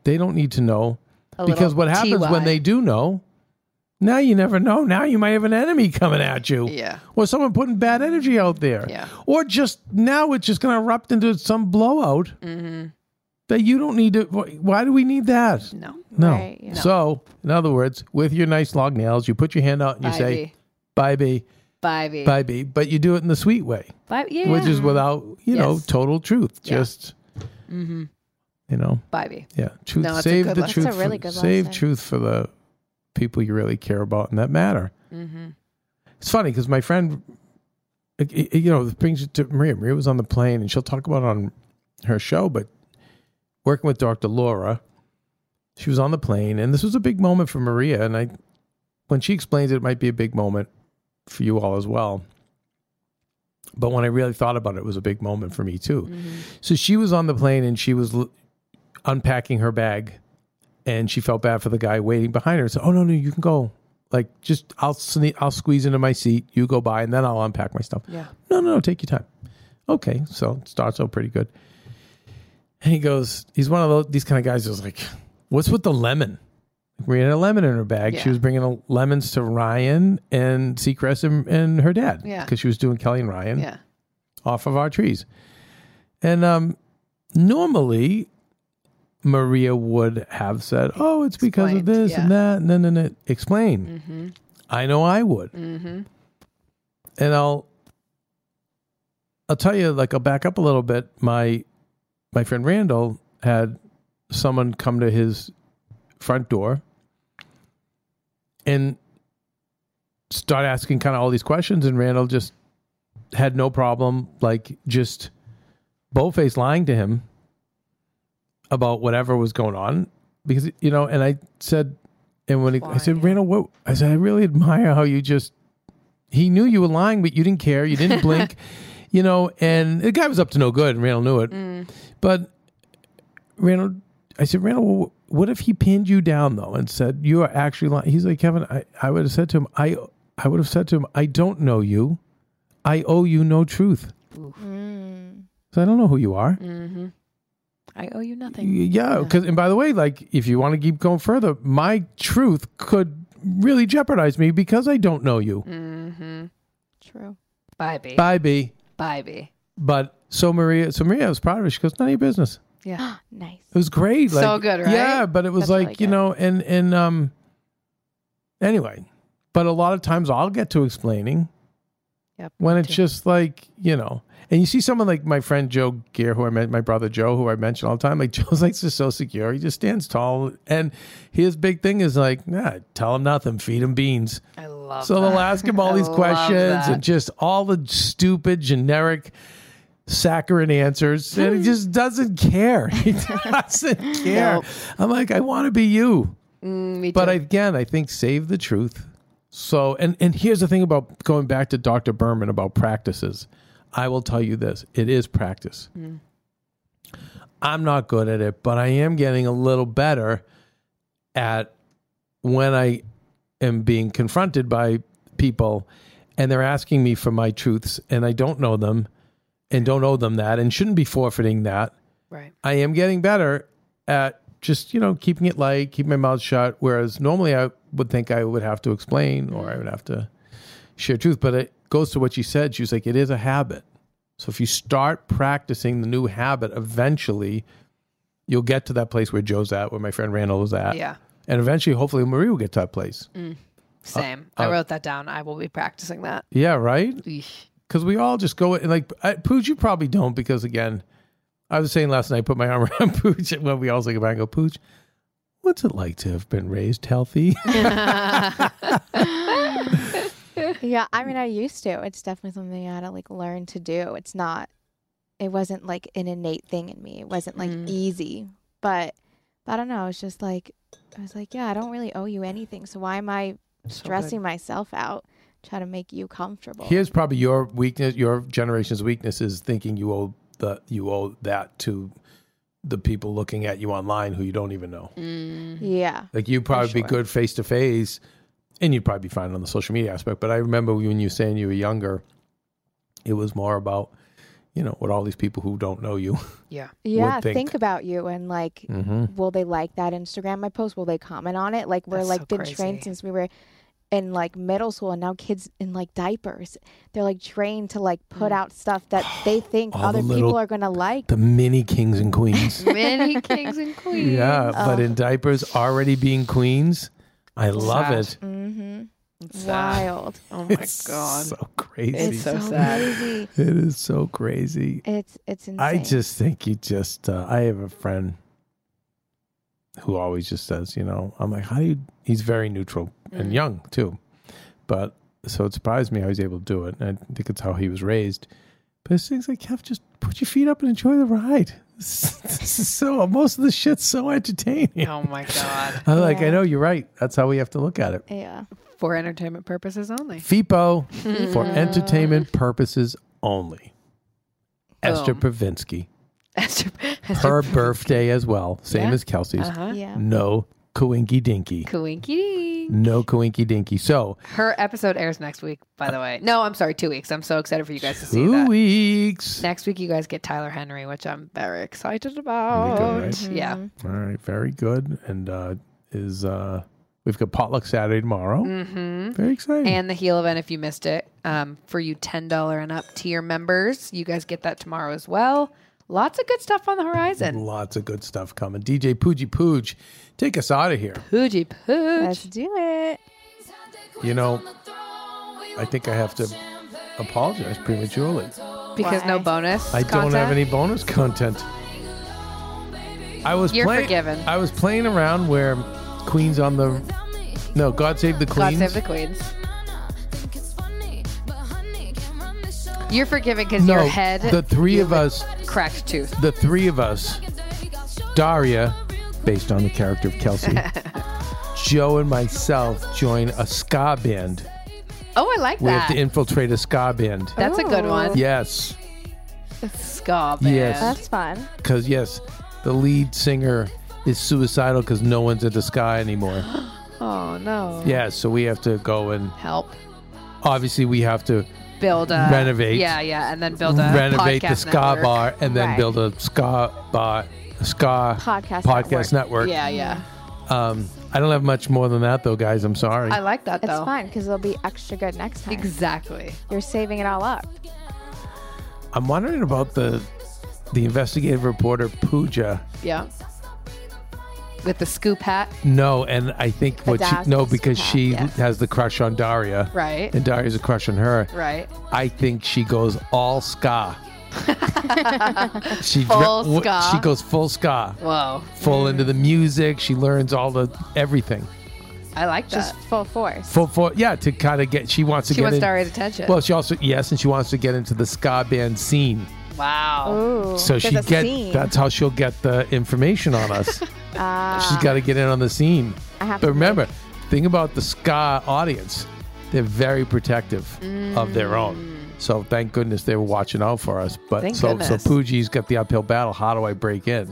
They don't need to know. Because what happens when they do know, now you never know. Now you might have an enemy coming at you. Yeah. Or someone putting bad energy out there. Yeah. Or just now it's just going to erupt into some blowout that you don't need to. Why do we need that? No. Right, you know. So, in other words, with your nice long nails, you put your hand out and you say, bye, B. Bye, B. Bye, B. But you do it in the sweet way. Bye, yeah. Which is without, you know, total truth. Yeah. Just, you know. Bye, B. Yeah. Truth. No, save the truth. That's a really good lesson. Save truth for the people you really care about and that matter. It's funny because my friend, you know, brings it to Maria. Maria was on the plane and she'll talk about it on her show, but working with Dr. Laura, she was on the plane, and this was a big moment for Maria, and when she explains it might be a big moment for you all as well. But when I really thought about it was a big moment for me too. So she was on the plane, and she was unpacking her bag, and she felt bad for the guy waiting behind her. So, oh, no, you can go. Like, just, I'll squeeze into my seat, you go by, and then I'll unpack my stuff. Yeah. No, take your time. Okay, so it starts out pretty good. And he goes, he's one of these kind of guys who's like, what's with the lemon? Maria had a lemon in her bag. Yeah. She was bringing lemons to Ryan and Seacrest and her dad. Yeah. Because she was doing Kelly and Ryan. Yeah. Off of our trees. And normally, Maria would have said, oh, it's because of this and that. And then explain. Mm-hmm. I know I would. Mm-hmm. And I'll tell you, like, I'll back up a little bit. My friend Randall had someone come to his front door and start asking kind of all these questions. And Randall just had no problem, like, just boldface lying to him about whatever was going on. Because, you know, and I said, and when I said, Randall, what? I said, I really admire how you just, he knew you were lying, but you didn't care. You didn't blink. You know, and the guy was up to no good, and Randall knew it. Mm. But Randall, I said, Randall, what if he pinned you down, though, and said, you are actually lying? He's like, Kevin, I would have said to him, I would have said to him, I don't know you. I owe you no truth. Mm. So I don't know who you are. Mm-hmm. I owe you nothing. Yeah, because, and by the way, like, if you want to keep going further, my truth could really jeopardize me because I don't know you. Mm-hmm. True. Bye, B. Bye, B. Baby. But so Maria was proud of her. She goes, none of your business. Yeah. Nice. It was great. Like, so good, right? Yeah, but it was that's like, really, you know, and anyway. But a lot of times I'll get to explaining. Yep. When it's just like, you know. And you see someone like my friend Joe Gear, who I met, my brother Joe, who I mention all the time, like Joe's like just so secure. He just stands tall. And his big thing is like, nah, tell him nothing, feed him beans. I love so that. They'll ask him all these questions and just all the stupid, generic, saccharine answers. And he just doesn't care. He doesn't care. Nope. I'm like, I want to be you. Me too. But again, I think save the truth. So, and here's the thing about going back to Dr. Berman about practices. I will tell you this. It is practice. Mm. I'm not good at it, but I am getting a little better at when I am being confronted by people and they're asking me for my truths and I don't know them and don't owe them that and shouldn't be forfeiting that. Right. I am getting better at just, you know, keeping it light, keeping my mouth shut, whereas normally I would think I would have to explain or I would have to share truth, but it goes to what she said. She was like, it is a habit. So if you start practicing the new habit, eventually you'll get to that place where Joe's at, where my friend Randall was at. Yeah. And eventually, hopefully, Marie will get to that place. Mm. Same. I wrote that down. I will be practicing that. Yeah, right? Because we all just go, and like, Pooch, you probably don't, because again, I was saying last night, I put my arm around Pooch, and when we all think about it, I go, Pooch, what's it like to have been raised healthy? Yeah, I mean, I used to. It's definitely something I had to, like, learn to do. It wasn't, like, an innate thing in me. It wasn't, like, easy. But I don't know. It's just, like, I was like, yeah, I don't really owe you anything. So why am I stressing myself out trying to make you comfortable? Here's probably your weakness, your generation's weakness is thinking you owe that to the people looking at you online who you don't even know. Mm. Yeah. Like, you'd probably be good face-to-face, and you'd probably be fine on the social media aspect, but I remember when you were saying you were younger, it was more about, you know, what all these people who don't know you would think about you and, like, will they like that Instagram I post? Will they comment on it? Like, we're, like, been trained since we were in, like, middle school, and now kids in, like, diapers, they're, like, trained to, like, put out stuff that they think other people are going to like. The mini kings and queens. Yeah, but in diapers already being queens. I love it. Mm-hmm. It's wild. Oh my God. So crazy. It's so sad. Crazy. It is so crazy. It's insane. I just think you just, I have a friend who always just says, you know, I'm like, how do you, he's very neutral and young too. But so it surprised me how he's able to do it. And I think it's how he was raised. But it's things like, Kev, just put your feet up and enjoy the ride. This is so, most of the shit's so entertaining. Oh my God. I'm like, I know you're right. That's how we have to look at it. Yeah. For entertainment purposes only. FIPO. For entertainment purposes only. Boom. Esther Pravinsky. Her birthday as well. Same as Kelsey's. Uh-huh. Yeah. No coinky dinky. No coinky dinky. So her episode airs next week, by the way. No, I'm sorry, 2 weeks. I'm so excited for you guys to see that. 2 weeks. Next week you guys get Tyler Henry, which I'm very excited about. Very good, right? Yeah. All right, very good. And is we've got Potluck Saturday tomorrow. Mm-hmm. Very exciting. And the heel event, if you missed it, for you $10 and up tier members. You guys get that tomorrow as well. Lots of good stuff on the horizon. Lots of good stuff coming. DJ Pooji Pooj, take us out of here. Pooji Pooj. Let's do it. You know, I think I have to apologize prematurely. Because no bonus I content? Don't have any bonus content. You're forgiven. I was playing around where Queen's on the... No, God Save the Queens. God Save the Queens. You're forgiven because your head... The three of us... Cracked tooth. The three of us, Daria, based on the character of Kelsey, Joe and myself join a ska band. Oh, I like that. We have to infiltrate a ska band. That's a good one. Yes. A ska band. Yes. That's fun. Because, yes, the lead singer is suicidal because no one's at the ska anymore. Oh, no. Yeah, so we have to go and... Help. Obviously, we have to... Renovate. Yeah, and then build a renovate the ska network. Bar, and then build a ska bar, ska podcast network. Yeah. I don't have much more than that, though, guys. I'm sorry. I like that, though. It's fine, because it'll be extra good next time. Exactly. You're saving it all up. I'm wondering about the investigative reporter, Pooja. Yeah. With the scoop hat? No, and I think because she has the crush on Daria. Right. And Daria's a crush on her. Right. I think she goes all ska. Full ska. She goes full ska. Whoa. Full into the music. She learns everything. I like that. Just full force. Full force. Yeah, to kind of get, she wants Daria's attention. Well, she also, yes, and she wants to get into the ska band scene. Wow. Ooh, so that's how she'll get the information on us. She's got to get in on the scene. But remember, think about the ska audience. They're very protective of their own. So thank goodness they were watching out for us. But so Pooji's got the uphill battle. How do I break in?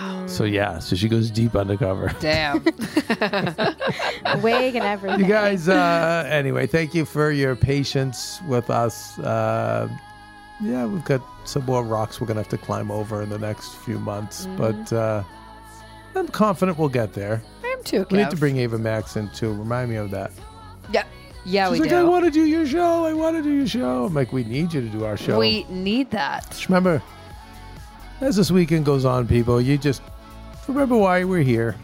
Wow. So so she goes deep undercover. Damn. Wig and everything. You guys, anyway, thank you for your patience with us. Yeah, we've got some more rocks we're going to have to climb over in the next few months. But I'm confident we'll get there. I am too, Kev. We need to bring Ava Max in, too. Remind me of that. Yeah, we do. She's like, I want to do your show. I'm like, we need you to do our show. We need that. Just remember, as this weekend goes on, people, you just remember why we're here.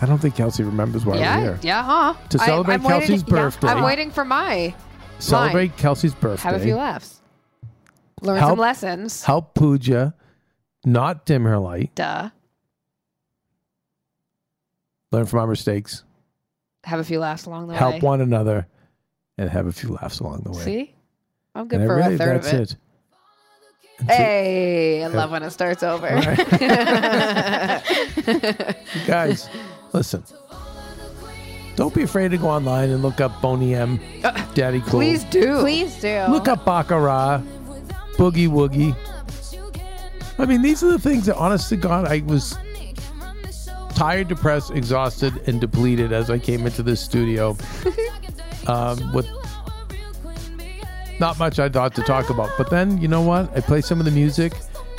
I don't think Kelsey remembers why we're here. Yeah, huh? To celebrate Kelsey's birthday. I'm waiting for my... Celebrate Kelsey's birthday. Have a few laughs. Learn some lessons. Help Pooja not dim her light. Duh. Learn from our mistakes. Have a few laughs along the way. Help one another and have a few laughs along the way. See? I'm good for a third of it. That's it. Hey, I love when it starts over. Right. You guys, listen. Don't be afraid to go online and look up Boney M, Daddy Cool. Please do. Look up Baccarat, Boogie Woogie. I mean, these are the things that, honest to God, I was tired, depressed, exhausted, and depleted as I came into this studio with not much I thought to talk about. But then, you know what? I played some of the music,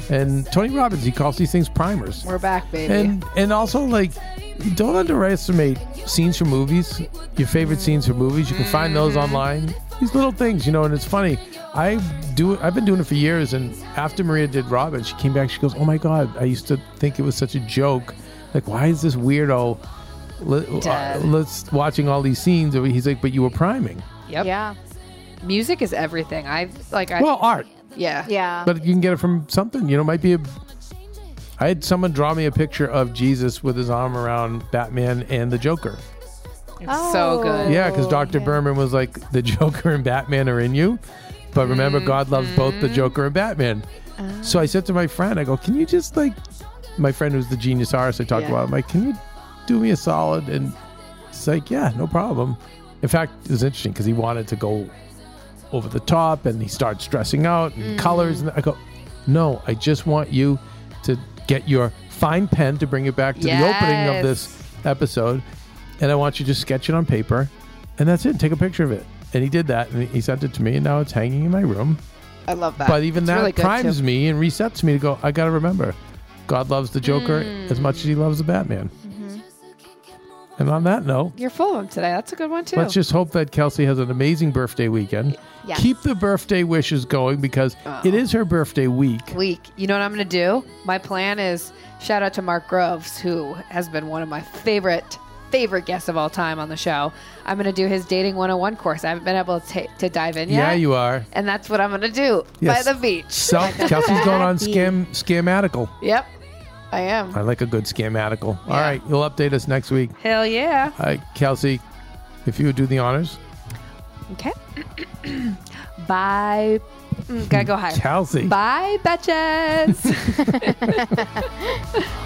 and Tony Robbins, he calls these things primers. We're back, baby. And also, like... Don't underestimate scenes from movies, your favorite scenes from movies. You can find those online. These little things, and it's funny. I've been doing it for years, and after Maria did Robin, she came back, she goes, oh my God, I used to think it was such a joke. Like, why is this weirdo watching all these scenes? He's like, but you were priming. Yep. Yeah. Music is everything. Well, art. Yeah. Yeah. But you can get it from something. It might be I had someone draw me a picture of Jesus with his arm around Batman and the Joker. So good. Yeah, because Dr. Berman was like, the Joker and Batman are in you. But remember, God loves both the Joker and Batman. So I said to my friend, I go, can you just like, my friend who's the genius artist I talked about, I'm like, can you do me a solid? And he's like, yeah, no problem. In fact, it was interesting because he wanted to go over the top and he starts dressing out and colors. And I go, no, I just want you to... get your fine pen to bring it back to the opening of this episode. And I want you to sketch it on paper. And that's it. Take a picture of it. And he did that. And he sent it to me. And now it's hanging in my room. I love that. But even it's that really primes me and resets me to go, I got to remember. God loves the Joker as much as he loves the Batman. And on that note... You're full of them today. That's a good one, too. Let's just hope that Kelsey has an amazing birthday weekend. Yes. Keep the birthday wishes going because it is her birthday week. You know what I'm going to do? My plan is shout out to Mark Groves, who has been one of my favorite guests of all time on the show. I'm going to do his Dating 101 course. I haven't been able to dive in yet. Yeah, you are. And that's what I'm going to do by the beach. So, Kelsey's going on Scamatical. Yep. I am. I like a good Scamatical. Yeah. All right. You'll update us next week. Hell yeah. All right, Kelsey, if you would do the honors. Okay. Bye. Gotta go higher. Kelsey. Bye, bitches.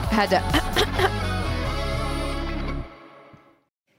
Had to...